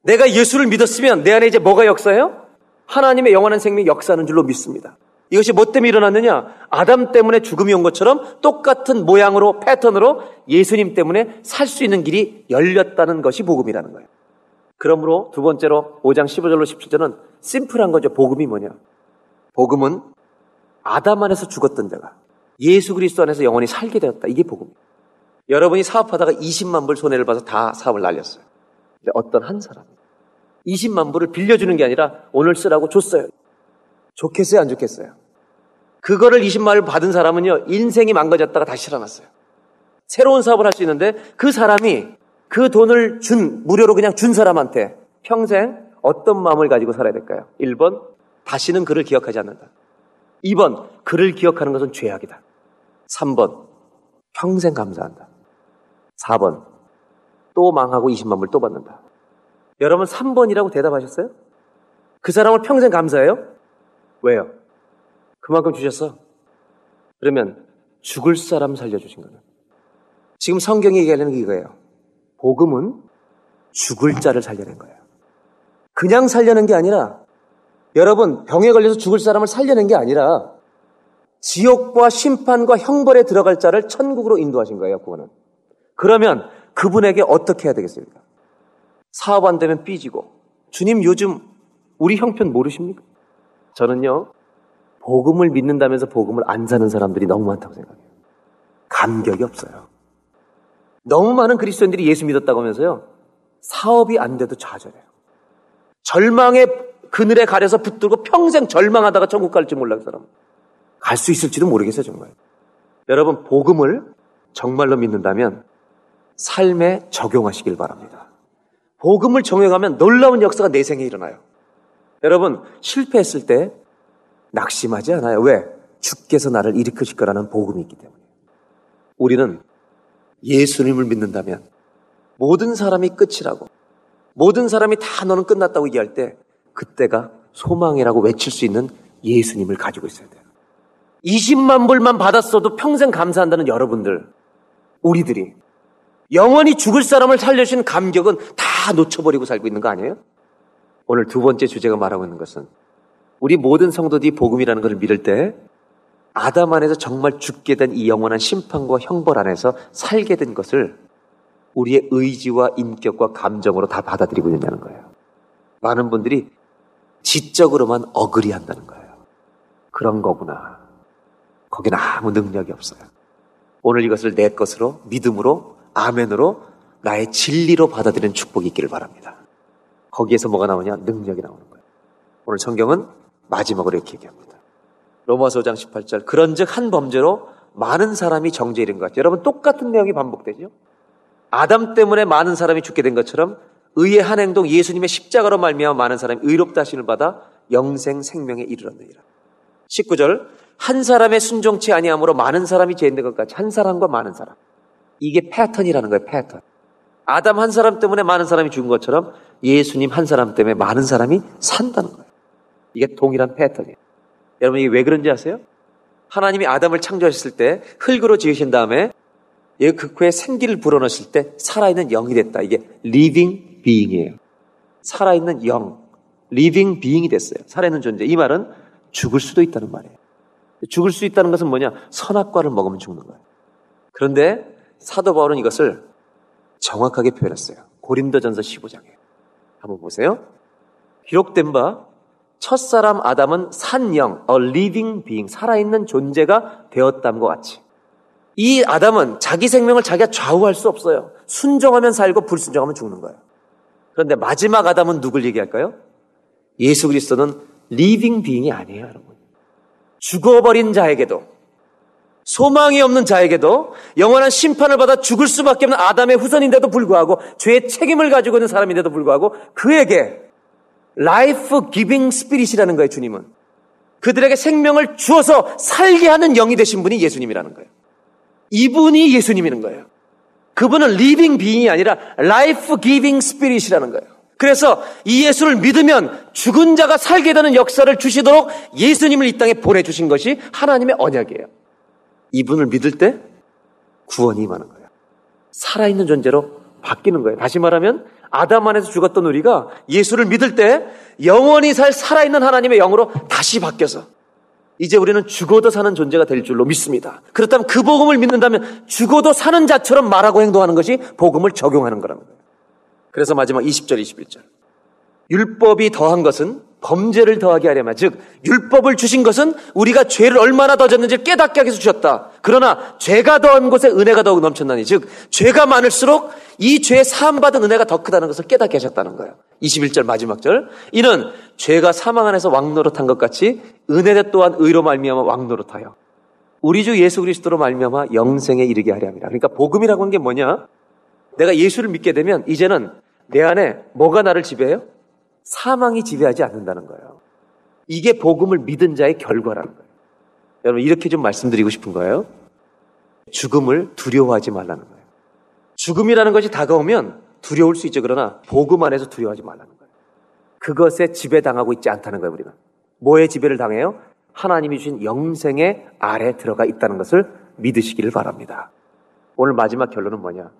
내가 예수를 믿었으면 내 안에 이제 뭐가 역사해요? 하나님의 영원한 생명이 역사하는 줄로 믿습니다. 이것이 뭐 때문에 일어났느냐? 아담 때문에 죽음이 온 것처럼 똑같은 모양으로, 패턴으로 예수님 때문에 살 수 있는 길이 열렸다는 것이 복음이라는 거예요. 그러므로 두 번째로 5장 15절로 17절은 심플한 거죠. 복음이 뭐냐? 복음은 아담 안에서 죽었던 자가 예수 그리스도 안에서 영원히 살게 되었다. 이게 복음입니다. 여러분이 사업하다가 20만 불 손해를 봐서 다 사업을 날렸어요. 근데 어떤 한 사람이 20만 불을 빌려주는 게 아니라 오늘 쓰라고 줬어요. 좋겠어요? 안 좋겠어요? 그거를 20만을 받은 사람은요, 인생이 망가졌다가 다시 살아났어요. 새로운 사업을 할 수 있는데 그 사람이 그 돈을 무료로 그냥 준 사람한테 평생 어떤 마음을 가지고 살아야 될까요? 1번, 다시는 그를 기억하지 않는다. 2번, 그를 기억하는 것은 죄악이다. 3번, 평생 감사한다. 4번, 또 망하고 20만 불 또 받는다. 여러분 3번이라고 대답하셨어요? 그 사람을 평생 감사해요? 왜요? 그만큼 주셨어. 그러면 죽을 사람 살려주신 거는, 지금 성경이 얘기하는 게 이거예요. 복음은 죽을 자를 살려낸 거예요. 그냥 살려낸 게 아니라, 여러분 병에 걸려서 죽을 사람을 살려낸 게 아니라 지옥과 심판과 형벌에 들어갈 자를 천국으로 인도하신 거예요. 그거는. 그러면 그분에게 어떻게 해야 되겠습니까? 사업 안 되면 삐지고, 주님 요즘 우리 형편 모르십니까? 저는요, 복음을 믿는다면서 복음을 안 사는 사람들이 너무 많다고 생각해요. 감격이 없어요. 너무 많은 그리스도인들이 예수 믿었다고 하면서요, 사업이 안 돼도 좌절해요. 절망의 그늘에 가려서 붙들고 평생 절망하다가 천국 갈지 몰라, 그 사람. 갈 수 있을지도 모르겠어요, 정말. 여러분, 복음을 정말로 믿는다면 삶에 적용하시길 바랍니다. 복음을 적용하면 놀라운 역사가 내 생에 일어나요. 여러분, 실패했을 때 낙심하지 않아요. 왜? 주께서 나를 일으키실 거라는 복음이 있기 때문에. 우리는 예수님을 믿는다면 모든 사람이 끝이라고, 모든 사람이 다 너는 끝났다고 얘기할 때 그때가 소망이라고 외칠 수 있는 예수님을 가지고 있어야 돼요. 20만 불만 받았어도 평생 감사한다는 여러분들, 우리들이 영원히 죽을 사람을 살려주신 감격은 다 놓쳐버리고 살고 있는 거 아니에요? 오늘 두 번째 주제가 말하고 있는 것은 우리 모든 성도들이 복음이라는 것을 믿을 때 아담 안에서 정말 죽게 된 이 영원한 심판과 형벌 안에서 살게 된 것을 우리의 의지와 인격과 감정으로 다 받아들이고 있냐는 거예요. 많은 분들이 지적으로만 어그리한다는 거예요. 그런 거구나. 거긴 아무 능력이 없어요. 오늘 이것을 내 것으로, 믿음으로, 아멘으로, 나의 진리로 받아들이는 축복이 있기를 바랍니다. 거기에서 뭐가 나오냐? 능력이 나오는 거예요. 오늘 성경은 마지막으로 이렇게 얘기합니다. 로마서 5장 18절, 그런즉 한 범죄로 많은 사람이 정죄에 이른 것 같아요. 여러분 똑같은 내용이 반복되죠? 아담 때문에 많은 사람이 죽게 된 것처럼 의의 한 행동, 예수님의 십자가로 말미암아 많은 사람이 의롭다 하심을 받아 영생 생명에 이르렀느니라. 19절, 한 사람의 순종치 아니함으로 많은 사람이 죄 있는 것까지. 한 사람과 많은 사람, 이게 패턴이라는 거예요. 패턴. 아담 한 사람 때문에 많은 사람이 죽은 것처럼 예수님 한 사람 때문에 많은 사람이 산다는 거예요. 이게 동일한 패턴이에요. 여러분 이게 왜 그런지 아세요? 하나님이 아담을 창조하셨을 때 흙으로 지으신 다음에 그 후에 생기를 불어넣으실 때 살아있는 영이 됐다. 이게 living being이에요. 살아있는 영, living being이 됐어요. 살아있는 존재. 이 말은 죽을 수도 있다는 말이에요. 죽을 수 있다는 것은 뭐냐? 선악과를 먹으면 죽는 거예요. 그런데 사도 바울은 이것을 정확하게 표현했어요. 고린도전서 15장에 한번 보세요. 기록된 바 첫사람 아담은 산영, a living being, 살아있는 존재가 되었다는 것 같이, 이 아담은 자기 생명을 자기가 좌우할 수 없어요. 순종하면 살고 불순종하면 죽는 거예요. 그런데 마지막 아담은 누굴 얘기할까요? 예수 그리스도는 living being이 아니에요, 여러분. 죽어버린 자에게도, 소망이 없는 자에게도, 영원한 심판을 받아 죽을 수밖에 없는 아담의 후손인데도 불구하고, 죄의 책임을 가지고 있는 사람인데도 불구하고 그에게 라이프 기빙 스피릿이라는 거예요. 주님은 그들에게 생명을 주어서 살게 하는 영이 되신 분이 예수님이라는 거예요. 이분이 예수님이라는 거예요. 그분은 리빙 비잉이 아니라 라이프 기빙 스피릿이라는 거예요. 그래서 이 예수를 믿으면 죽은 자가 살게 되는 역사를 주시도록 예수님을 이 땅에 보내주신 것이 하나님의 언약이에요. 이분을 믿을 때 구원이 임하는 거예요. 살아있는 존재로 바뀌는 거예요. 다시 말하면 아담 안에서 죽었던 우리가 예수를 믿을 때 영원히 살 살아있는 하나님의 영으로 다시 바뀌어서 이제 우리는 죽어도 사는 존재가 될 줄로 믿습니다. 그렇다면 그 복음을 믿는다면 죽어도 사는 자처럼 말하고 행동하는 것이 복음을 적용하는 거라는 거예요. 그래서 마지막 20절, 21절. 율법이 더한 것은 범죄를 더하게 하려마. 즉 율법을 주신 것은 우리가 죄를 얼마나 더 졌는지를 깨닫게 하기 위해서 주셨다. 그러나 죄가 더한 곳에 은혜가 더욱 넘쳤나니, 즉 죄가 많을수록 이 죄에 사함받은 은혜가 더 크다는 것을 깨닫게 하셨다는 거예요. 21절 마지막 절. 이는 죄가 사망 안에서 왕노릇한 것 같이 은혜 또한 의로 말미암아 왕노릇하여 우리 주 예수 그리스도로 말미암아 영생에 이르게 하려 합니다. 그러니까 복음이라고 하는 게 뭐냐? 내가 예수를 믿게 되면 이제는 내 안에 뭐가 나를 지배해요? 사망이 지배하지 않는다는 거예요. 이게 복음을 믿은 자의 결과라는 거예요. 여러분 이렇게 좀 말씀드리고 싶은 거예요. 죽음을 두려워하지 말라는 거예요. 죽음이라는 것이 다가오면 두려울 수 있죠. 그러나 복음 안에서 두려워하지 말라는 거예요. 그것에 지배당하고 있지 않다는 거예요. 우리가 뭐에 지배를 당해요? 하나님이 주신 영생의 아래 들어가 있다는 것을 믿으시기를 바랍니다. 오늘 마지막 결론은 뭐냐?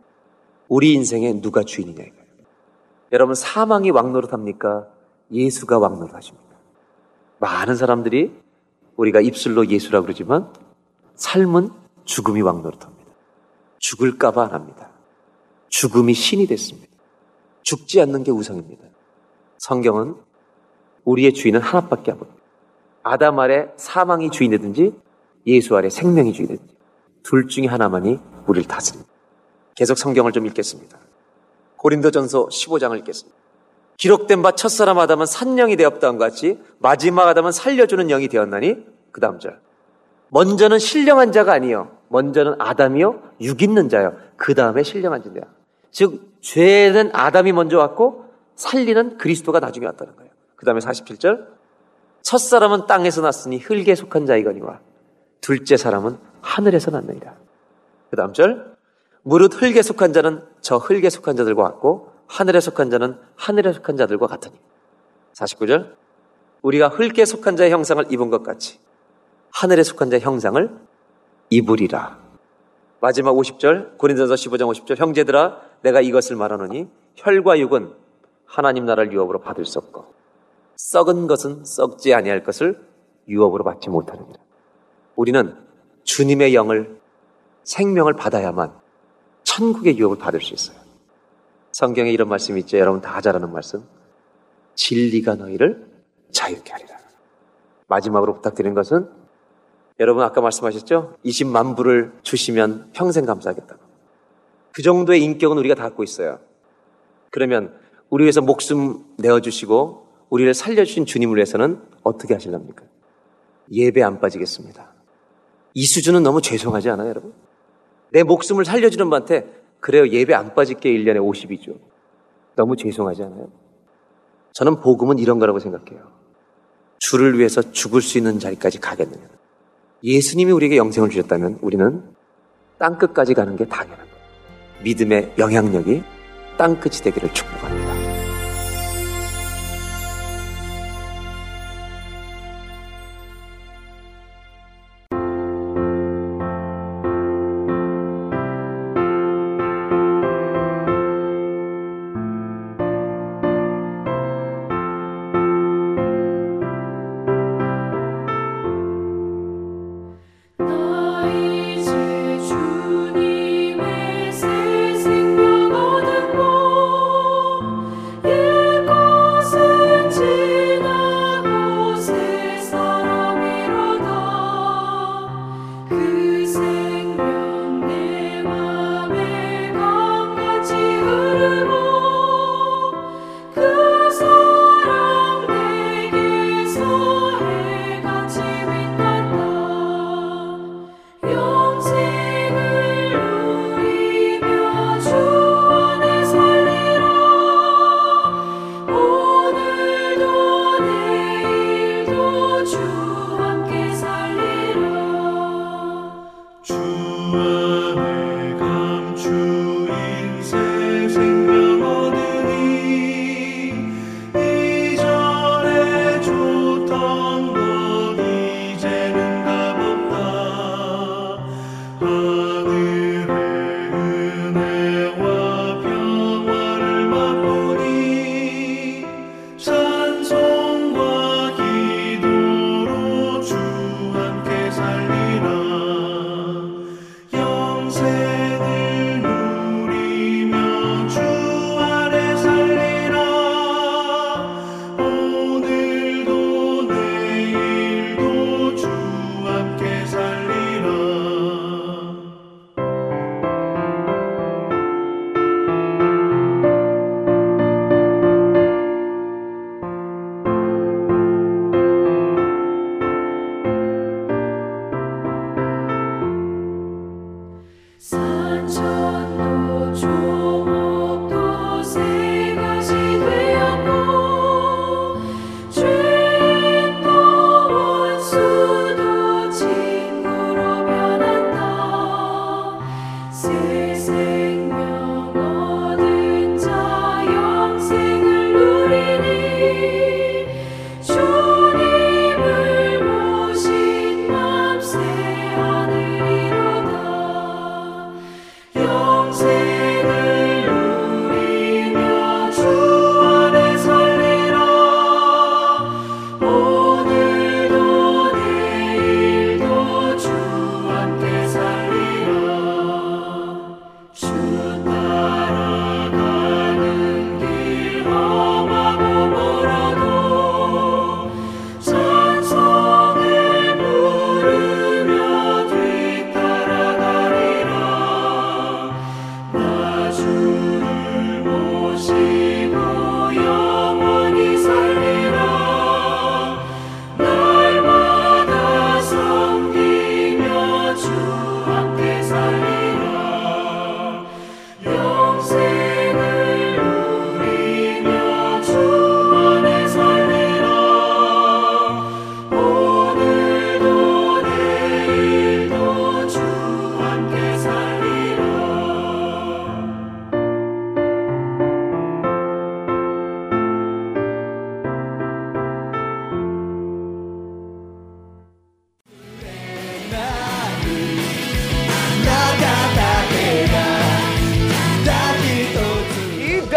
우리 인생에 누가 주인이냐 이거예요. 여러분 사망이 왕노릇합니까? 예수가 왕노릇하십니까? 많은 사람들이 우리가 입술로 예수라고 그러지만 삶은 죽음이 왕노릇합니다. 죽을까 봐 안 합니다. 죽음이 신이 됐습니다. 죽지 않는 게 우상입니다. 성경은 우리의 주인은 하나밖에 안 봅니다. 아담 아래 사망이 주인이든지 예수 아래 생명이 주인이든지 둘 중에 하나만이 우리를 다스립니다. 계속 성경을 좀 읽겠습니다. 고린도전서 15장을 읽겠습니다. 기록된 바 첫사람 아담은 산영이 되었다는 것 같이 마지막 아담은 살려주는 영이 되었나니. 그 다음 절. 먼저는 신령한 자가 아니요, 먼저는 아담이요 육있는 자요, 그 다음에 신령한 자인데요. 즉 죄는 아담이 먼저 왔고 살리는 그리스도가 나중에 왔다는 거예요. 그 다음에 47절. 첫사람은 땅에서 났으니 흙에 속한 자이거니와 둘째 사람은 하늘에서 났느니라. 그 다음 절. 무릇 흙에 속한 자는 저 흙에 속한 자들과 같고 하늘에 속한 자는 하늘에 속한 자들과 같으니. 49절. 우리가 흙에 속한 자의 형상을 입은 것 같이 하늘에 속한 자의 형상을 입으리라. 마지막 50절, 고린도전서 15장 50절, 형제들아 내가 이것을 말하노니 혈과 육은 하나님 나라를 유업으로 받을 수 없고 썩은 것은 썩지 아니할 것을 유업으로 받지 못하느니라. 우리는 주님의 영을, 생명을 받아야만 천국의 유업을 받을 수 있어요. 성경에 이런 말씀이 있죠. 여러분 다 잘 아는 말씀. 진리가 너희를 자유케 하리라. 마지막으로 부탁드리는 것은, 여러분 아까 말씀하셨죠? 20만 불을 주시면 평생 감사하겠다고. 그 정도의 인격은 우리가 다 갖고 있어요. 그러면 우리 위해서 목숨 내어주시고 우리를 살려주신 주님을 위해서는 어떻게 하실랍니까? 예배 안 빠지겠습니다. 이 수준은 너무 죄송하지 않아요, 여러분? 내 목숨을 살려주는 분한테 그래요, 예배 안 빠질게 1년에 50이죠. 너무 죄송하지 않아요? 저는 복음은 이런 거라고 생각해요. 주를 위해서 죽을 수 있는 자리까지 가겠느냐. 예수님이 우리에게 영생을 주셨다면 우리는 땅끝까지 가는 게 당연한 거예요. 믿음의 영향력이 땅끝이 되기를 축복합니다.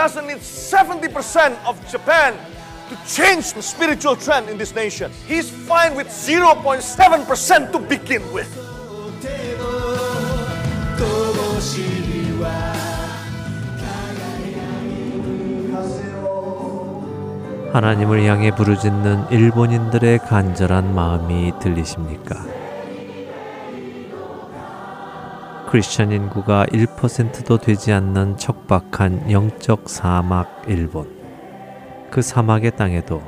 doesn't need 70% of Japan to change the spiritual trend in this nation. He's fine with 0.7% to begin with. 하나님을 향해 부르짖는 일본인들의 간절한 마음이 들리십니까? 크리스천 인구가 1%도 되지 않는 척박한 영적 사막 일본. 그 사막의 땅에도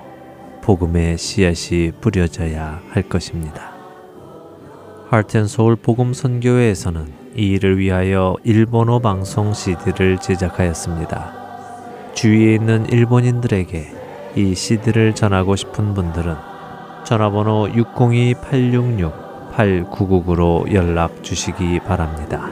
복음의 씨앗이 뿌려져야 할 것입니다. 할트서울 복음선교회에서는 이 일을 위하여 일본어 방송 CD를 제작하였습니다. 주위에 있는 일본인들에게 이 CD를 전하고 싶은 분들은 전화번호 602-866-8999로 연락 주시기 바랍니다.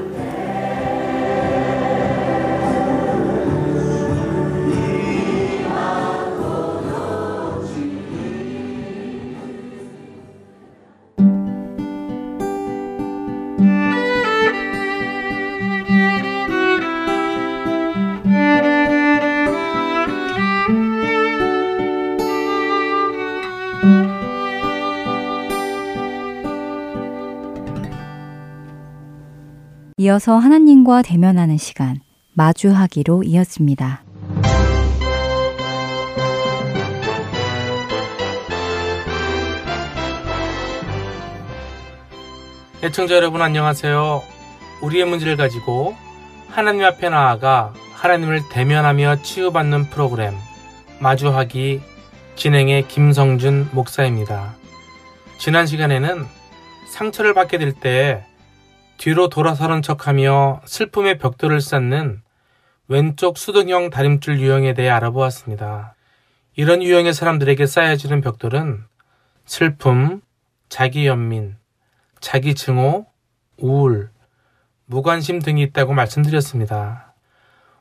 이어서 하나님과 대면하는 시간, 마주하기로 이어집니다. 애청자 여러분 안녕하세요. 우리의 문제를 가지고 하나님 앞에 나아가 하나님을 대면하며 치유받는 프로그램 마주하기 진행의 김성준 목사입니다. 지난 시간에는 상처를 받게 될 때 뒤로 돌아서는 척하며 슬픔의 벽돌을 쌓는 왼쪽 수동형 다림줄 유형에 대해 알아보았습니다. 이런 유형의 사람들에게 쌓여지는 벽돌은 슬픔, 자기 연민, 자기 증오, 우울, 무관심 등이 있다고 말씀드렸습니다.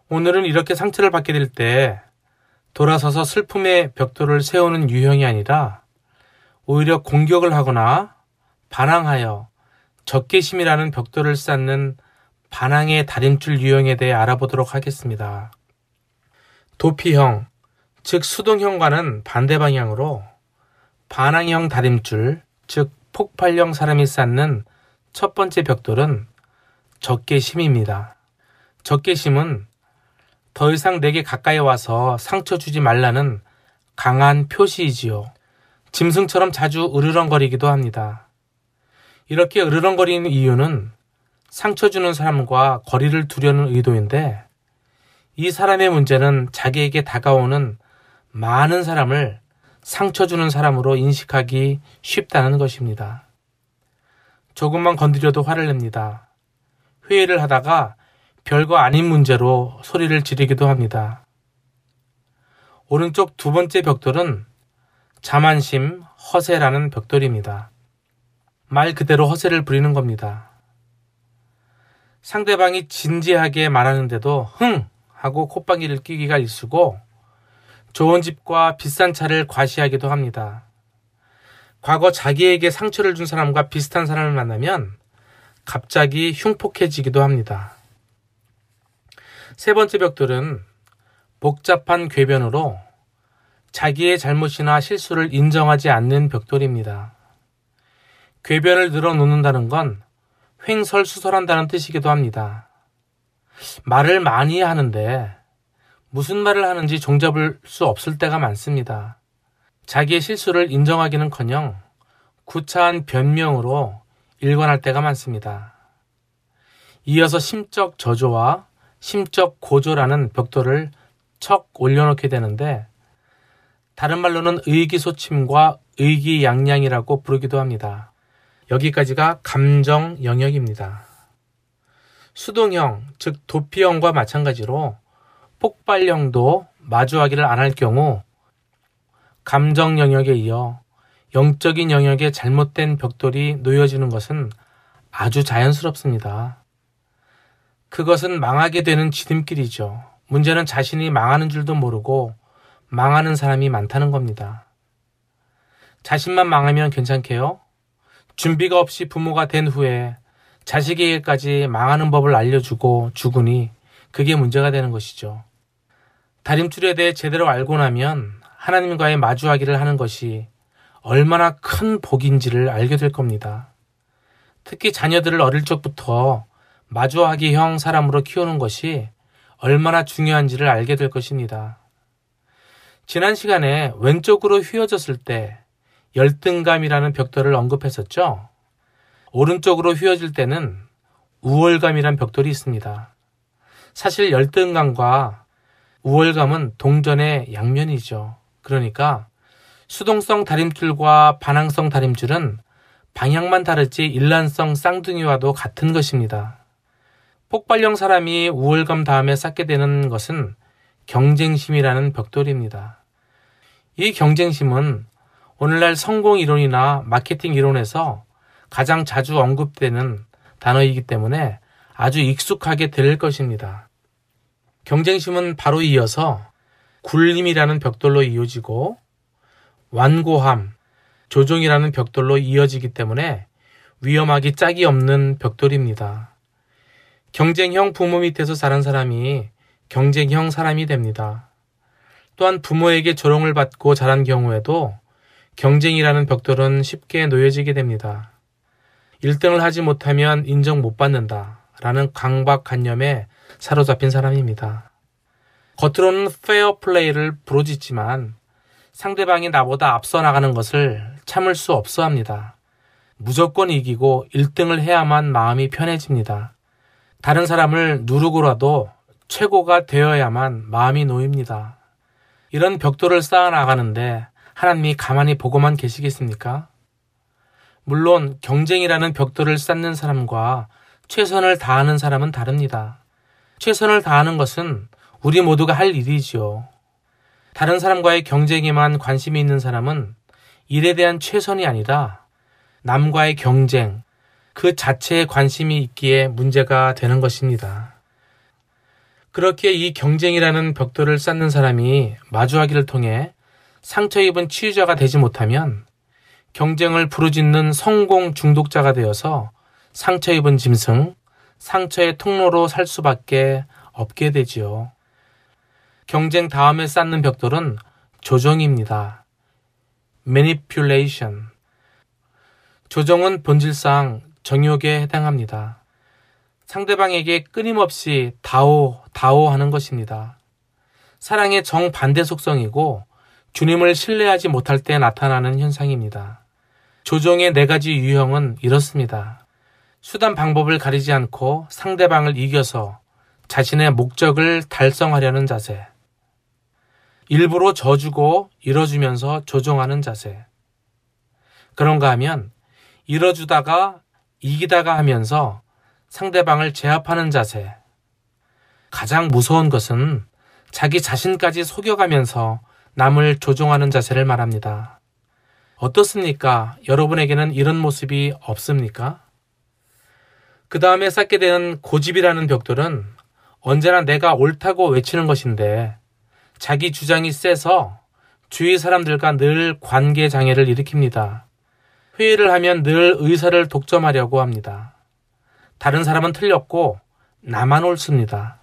오늘은 이렇게 상처를 받게 될 때 돌아서서 슬픔의 벽돌을 세우는 유형이 아니라 오히려 공격을 하거나 반항하여 적개심이라는 벽돌을 쌓는 반항의 다림줄 유형에 대해 알아보도록 하겠습니다. 도피형, 즉 수동형과는 반대 방향으로 반항형 다림줄, 즉 폭발형 사람이 쌓는 첫 번째 벽돌은 적개심입니다. 적개심은 더 이상 내게 가까이 와서 상처 주지 말라는 강한 표시이지요. 짐승처럼 자주 으르렁거리기도 합니다. 이렇게 으르렁거리는 이유는 상처 주는 사람과 거리를 두려는 의도인데, 이 사람의 문제는 자기에게 다가오는 많은 사람을 상처 주는 사람으로 인식하기 쉽다는 것입니다. 조금만 건드려도 화를 냅니다. 회의를 하다가 별거 아닌 문제로 소리를 지르기도 합니다. 오른쪽 두 번째 벽돌은 자만심, 허세라는 벽돌입니다. 말 그대로 허세를 부리는 겁니다. 상대방이 진지하게 말하는데도 흥! 하고 콧방귀를 뀌기가 일쑤고 좋은 집과 비싼 차를 과시하기도 합니다. 과거 자기에게 상처를 준 사람과 비슷한 사람을 만나면 갑자기 흉폭해지기도 합니다. 세 번째 벽돌은 복잡한 궤변으로 자기의 잘못이나 실수를 인정하지 않는 벽돌입니다. 궤변을 늘어놓는다는 건 횡설수설한다는 뜻이기도 합니다. 말을 많이 하는데 무슨 말을 하는지 종잡을 수 없을 때가 많습니다. 자기의 실수를 인정하기는커녕 구차한 변명으로 일관할 때가 많습니다. 이어서 심적 저조와 심적 고조라는 벽돌을 척 올려놓게 되는데, 다른 말로는 의기소침과 의기양양이라고 부르기도 합니다. 여기까지가 감정 영역입니다. 수동형, 즉 도피형과 마찬가지로 폭발형도 마주하기를 안 할 경우 감정 영역에 이어 영적인 영역에 잘못된 벽돌이 놓여지는 것은 아주 자연스럽습니다. 그것은 망하게 되는 지름길이죠. 문제는 자신이 망하는 줄도 모르고 망하는 사람이 많다는 겁니다. 자신만 망하면 괜찮게요? 준비가 없이 부모가 된 후에 자식에게까지 망하는 법을 알려주고 죽으니 그게 문제가 되는 것이죠. 다림줄에 대해 제대로 알고 나면 하나님과의 마주하기를 하는 것이 얼마나 큰 복인지를 알게 될 겁니다. 특히 자녀들을 어릴 적부터 마주하기형 사람으로 키우는 것이 얼마나 중요한지를 알게 될 것입니다. 지난 시간에 왼쪽으로 휘어졌을 때 열등감이라는 벽돌을 언급했었죠. 오른쪽으로 휘어질 때는 우월감이라는 벽돌이 있습니다. 사실 열등감과 우월감은 동전의 양면이죠. 그러니까 수동성 다림줄과 반항성 다림줄은 방향만 다르지 일란성 쌍둥이와도 같은 것입니다. 폭발형 사람이 우월감 다음에 쌓게 되는 것은 경쟁심이라는 벽돌입니다. 이 경쟁심은 오늘날 성공이론이나 마케팅이론에서 가장 자주 언급되는 단어이기 때문에 아주 익숙하게 들릴 것입니다. 경쟁심은 바로 이어서 굴림이라는 벽돌로 이어지고 완고함, 조종이라는 벽돌로 이어지기 때문에 위험하기 짝이 없는 벽돌입니다. 경쟁형 부모 밑에서 자란 사람이 경쟁형 사람이 됩니다. 또한 부모에게 조롱을 받고 자란 경우에도 경쟁이라는 벽돌은 쉽게 놓여지게 됩니다. 1등을 하지 못하면 인정 못 받는다 라는 강박관념에 사로잡힌 사람입니다. 겉으로는 페어플레이를 부르짖지만 상대방이 나보다 앞서 나가는 것을 참을 수 없어 합니다. 무조건 이기고 1등을 해야만 마음이 편해집니다. 다른 사람을 누르고라도 최고가 되어야만 마음이 놓입니다. 이런 벽돌을 쌓아나가는데 하나님이 가만히 보고만 계시겠습니까? 물론 경쟁이라는 벽돌을 쌓는 사람과 최선을 다하는 사람은 다릅니다. 최선을 다하는 것은 우리 모두가 할 일이지요. 다른 사람과의 경쟁에만 관심이 있는 사람은 일에 대한 최선이 아니라 남과의 경쟁 그 자체에 관심이 있기에 문제가 되는 것입니다. 그렇게 이 경쟁이라는 벽돌을 쌓는 사람이 마주하기를 통해 상처 입은 치유자가 되지 못하면 경쟁을 부르짖는 성공 중독자가 되어서 상처 입은 짐승, 상처의 통로로 살 수밖에 없게 되지요. 경쟁 다음에 쌓는 벽돌은 조종입니다. Manipulation. 조종은 본질상 정욕에 해당합니다. 상대방에게 끊임없이 다오 하는 것입니다. 사랑의 정반대 속성이고 주님을 신뢰하지 못할 때 나타나는 현상입니다. 조종의 네 가지 유형은 이렇습니다. 수단 방법을 가리지 않고 상대방을 이겨서 자신의 목적을 달성하려는 자세. 일부러 져주고 잃어주면서 조종하는 자세. 그런가 하면 잃어주다가 이기다가 하면서 상대방을 제압하는 자세. 가장 무서운 것은 자기 자신까지 속여가면서 남을 조종하는 자세를 말합니다. 어떻습니까? 여러분에게는 이런 모습이 없습니까? 그 다음에 쌓게 되는 고집이라는 벽돌은 언제나 내가 옳다고 외치는 것인데 자기 주장이 세서 주위 사람들과 늘 관계 장애를 일으킵니다. 회의를 하면 늘 의사를 독점하려고 합니다. 다른 사람은 틀렸고 나만 옳습니다.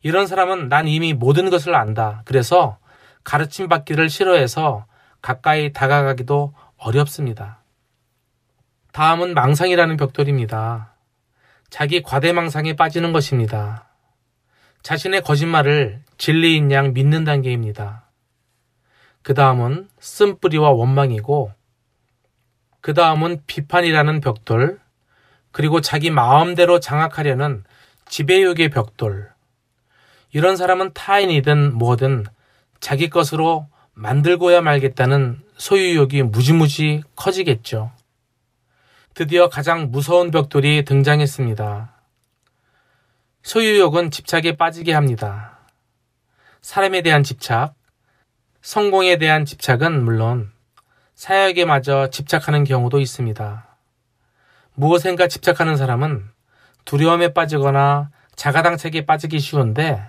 이런 사람은 난 이미 모든 것을 안다. 그래서 가르침 받기를 싫어해서 가까이 다가가기도 어렵습니다. 다음은 망상이라는 벽돌입니다. 자기 과대망상에 빠지는 것입니다. 자신의 거짓말을 진리인 양 믿는 단계입니다. 그 다음은 쓴뿌리와 원망이고 그 다음은 비판이라는 벽돌 그리고 자기 마음대로 장악하려는 지배욕의 벽돌 이런 사람은 타인이든 뭐든 자기 것으로 만들고야 말겠다는 소유욕이 무지무지 커지겠죠. 드디어 가장 무서운 벽돌이 등장했습니다. 소유욕은 집착에 빠지게 합니다. 사람에 대한 집착, 성공에 대한 집착은 물론 사역에 마저 집착하는 경우도 있습니다. 무엇인가 집착하는 사람은 두려움에 빠지거나 자가당착에 빠지기 쉬운데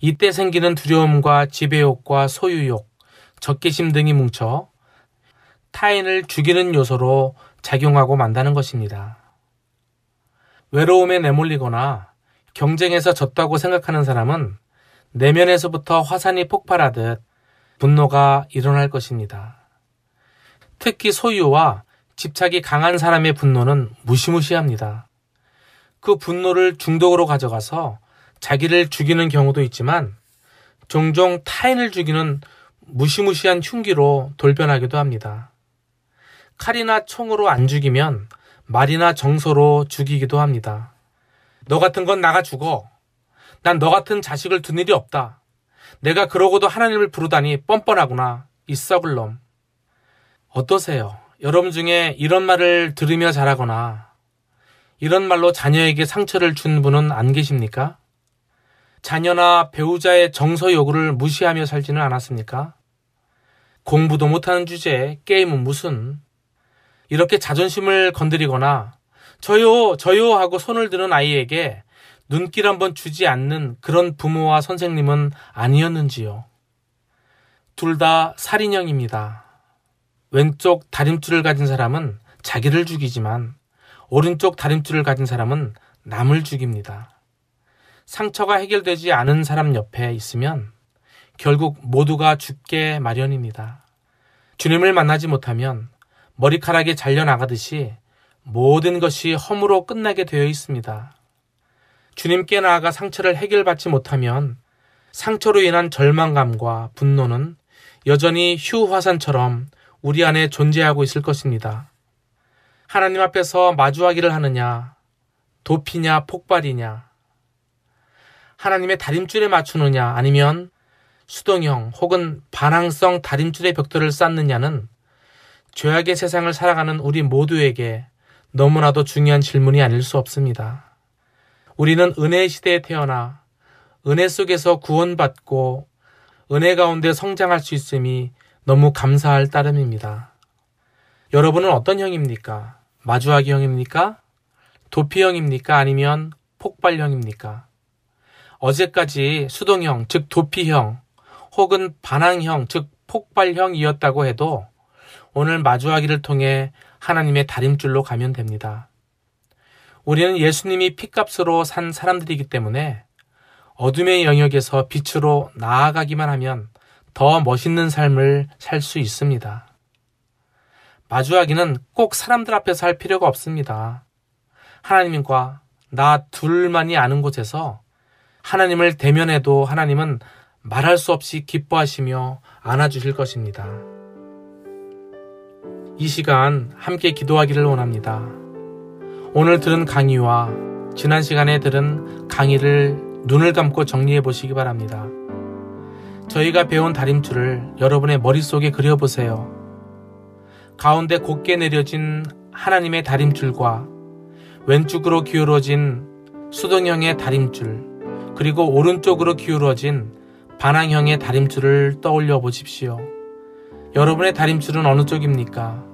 이때 생기는 두려움과 지배욕과 소유욕, 적개심 등이 뭉쳐 타인을 죽이는 요소로 작용하고 만다는 것입니다. 외로움에 내몰리거나 경쟁에서 졌다고 생각하는 사람은 내면에서부터 화산이 폭발하듯 분노가 일어날 것입니다. 특히 소유와 집착이 강한 사람의 분노는 무시무시합니다. 그 분노를 중독으로 가져가서 자기를 죽이는 경우도 있지만 종종 타인을 죽이는 무시무시한 흉기로 돌변하기도 합니다. 칼이나 총으로 안 죽이면 말이나 정서로 죽이기도 합니다. 너 같은 건 나가 죽어. 난 너 같은 자식을 둔 일이 없다. 내가 그러고도 하나님을 부르다니 뻔뻔하구나. 이 썩을 놈. 어떠세요? 여러분 중에 이런 말을 들으며 자라거나 이런 말로 자녀에게 상처를 준 분은 안 계십니까? 자녀나 배우자의 정서 요구를 무시하며 살지는 않았습니까? 공부도 못하는 주제에 게임은 무슨? 이렇게 자존심을 건드리거나 저요 하고 손을 드는 아이에게 눈길 한번 주지 않는 그런 부모와 선생님은 아니었는지요? 둘 다 살인형입니다. 왼쪽 다림줄을 가진 사람은 자기를 죽이지만 오른쪽 다림줄을 가진 사람은 남을 죽입니다. 상처가 해결되지 않은 사람 옆에 있으면 결국 모두가 죽게 마련입니다. 주님을 만나지 못하면 머리카락이 잘려나가듯이 모든 것이 허무로 끝나게 되어 있습니다. 주님께 나아가 상처를 해결받지 못하면 상처로 인한 절망감과 분노는 여전히 휴화산처럼 우리 안에 존재하고 있을 것입니다. 하나님 앞에서 마주하기를 하느냐, 도피냐, 폭발이냐, 하나님의 다림줄에 맞추느냐 아니면 수동형 혹은 반항성 다림줄의 벽돌을 쌓느냐는 죄악의 세상을 살아가는 우리 모두에게 너무나도 중요한 질문이 아닐 수 없습니다. 우리는 은혜의 시대에 태어나 은혜 속에서 구원받고 은혜 가운데 성장할 수 있음이 너무 감사할 따름입니다. 여러분은 어떤 형입니까? 마주하기 형입니까? 도피형입니까? 아니면 폭발형입니까? 어제까지 수동형, 즉 도피형 혹은 반항형, 즉 폭발형이었다고 해도 오늘 마주하기를 통해 하나님의 다림줄로 가면 됩니다. 우리는 예수님이 핏값으로 산 사람들이기 때문에 어둠의 영역에서 빛으로 나아가기만 하면 더 멋있는 삶을 살 수 있습니다. 마주하기는 꼭 사람들 앞에서 할 필요가 없습니다. 하나님과 나 둘만이 아는 곳에서 하나님을 대면해도 하나님은 말할 수 없이 기뻐하시며 안아주실 것입니다. 이 시간 함께 기도하기를 원합니다. 오늘 들은 강의와 지난 시간에 들은 강의를 눈을 감고 정리해 보시기 바랍니다. 저희가 배운 다림줄을 여러분의 머릿속에 그려보세요. 가운데 곧게 내려진 하나님의 다림줄과 왼쪽으로 기울어진 수동형의 다림줄 그리고 오른쪽으로 기울어진 반항형의 다림줄을 떠올려 보십시오. 여러분의 다림줄은 어느 쪽입니까?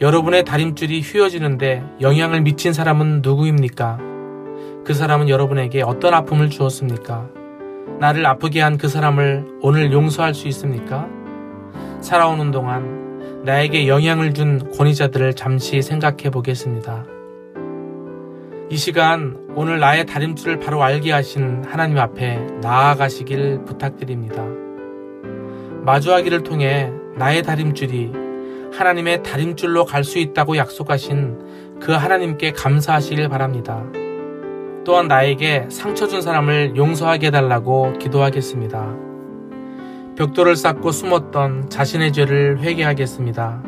여러분의 다림줄이 휘어지는데 영향을 미친 사람은 누구입니까? 그 사람은 여러분에게 어떤 아픔을 주었습니까? 나를 아프게 한 그 사람을 오늘 용서할 수 있습니까? 살아오는 동안 나에게 영향을 준 권위자들을 잠시 생각해 보겠습니다. 이 시간 오늘 나의 다림줄을 바로 알게 하신 하나님 앞에 나아가시길 부탁드립니다. 마주하기를 통해 나의 다림줄이 하나님의 다림줄로 갈 수 있다고 약속하신 그 하나님께 감사하시길 바랍니다. 또한 나에게 상처 준 사람을 용서하게 해달라고 기도하겠습니다. 벽돌을 쌓고 숨었던 자신의 죄를 회개하겠습니다.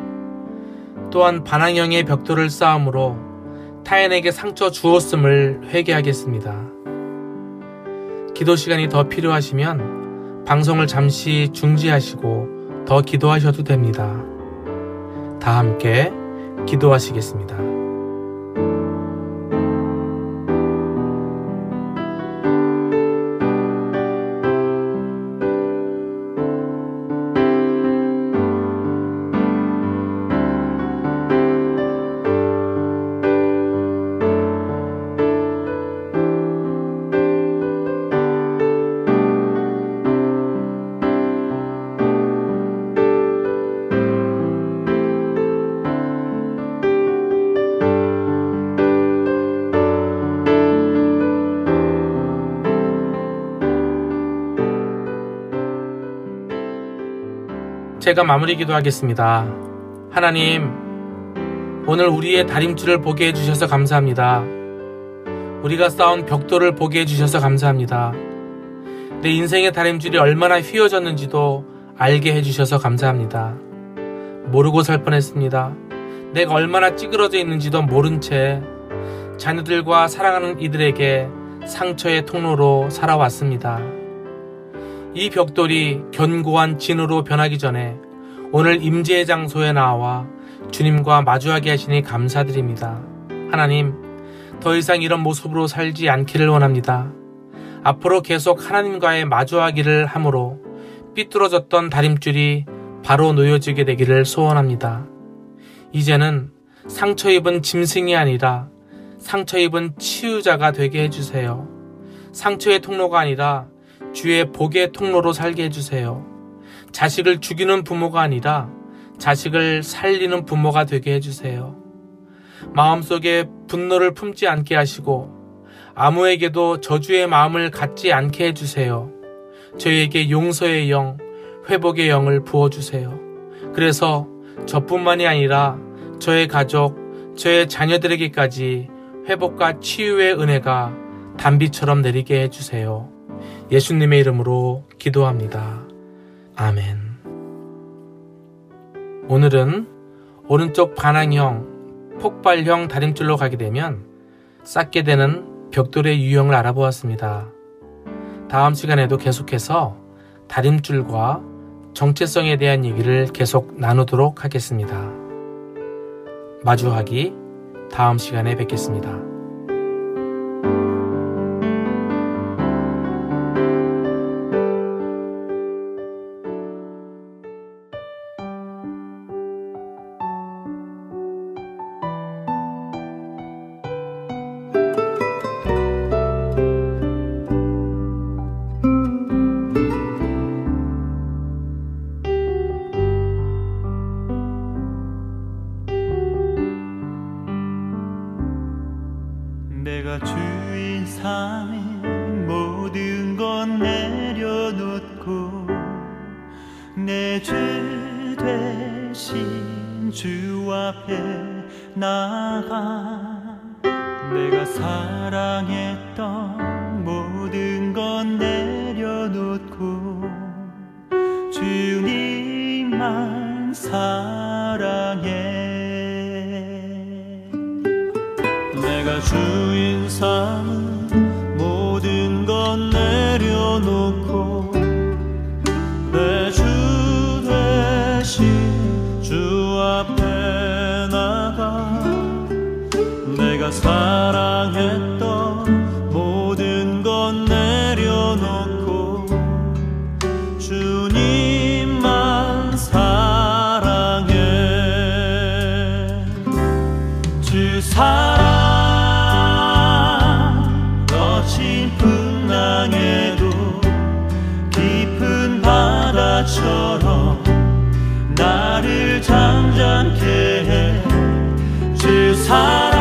또한 반항형의 벽돌을 쌓음으로 타인에게 상처 주었음을 회개하겠습니다. 기도 시간이 더 필요하시면 방송을 잠시 중지하시고 더 기도하셔도 됩니다. 다 함께 기도하시겠습니다. 제가 마무리 기도하겠습니다. 하나님, 오늘 우리의 다림질을 보게 해주셔서 감사합니다. 우리가 쌓은 벽돌을 보게 해주셔서 감사합니다. 내 인생의 다림질이 얼마나 휘어졌는지도 알게 해주셔서 감사합니다. 모르고 살 뻔했습니다. 내가 얼마나 찌그러져 있는지도 모른 채 자녀들과 사랑하는 이들에게 상처의 통로로 살아왔습니다. 이 벽돌이 견고한 진으로 변하기 전에 오늘 임재의 장소에 나와 주님과 마주하게 하시니 감사드립니다. 하나님, 더 이상 이런 모습으로 살지 않기를 원합니다. 앞으로 계속 하나님과의 마주하기를 함으로 삐뚤어졌던 다림줄이 바로 놓여지게 되기를 소원합니다. 이제는 상처 입은 짐승이 아니라 상처 입은 치유자가 되게 해주세요. 상처의 통로가 아니라 주의 복의 통로로 살게 해주세요. 자식을 죽이는 부모가 아니라 자식을 살리는 부모가 되게 해주세요. 마음속에 분노를 품지 않게 하시고 아무에게도 저주의 마음을 갖지 않게 해주세요. 저희에게 용서의 영, 회복의 영을 부어주세요. 그래서 저뿐만이 아니라 저의 가족, 저의 자녀들에게까지 회복과 치유의 은혜가 단비처럼 내리게 해주세요. 예수님의 이름으로 기도합니다. 아멘. 오늘은 오른쪽 반항형, 폭발형 다림줄로 가게 되면 쌓게 되는 벽돌의 유형을 알아보았습니다. 다음 시간에도 계속해서 다림줄과 정체성에 대한 얘기를 계속 나누도록 하겠습니다. 마주하기, 다음 시간에 뵙겠습니다. 주 사랑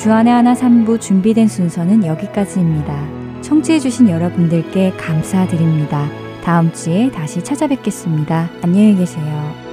주안의 하나 3부 준비된 순서는 여기까지입니다. 청취해주신 여러분들께 감사드립니다. 다음 주에 다시 찾아뵙겠습니다. 안녕히 계세요.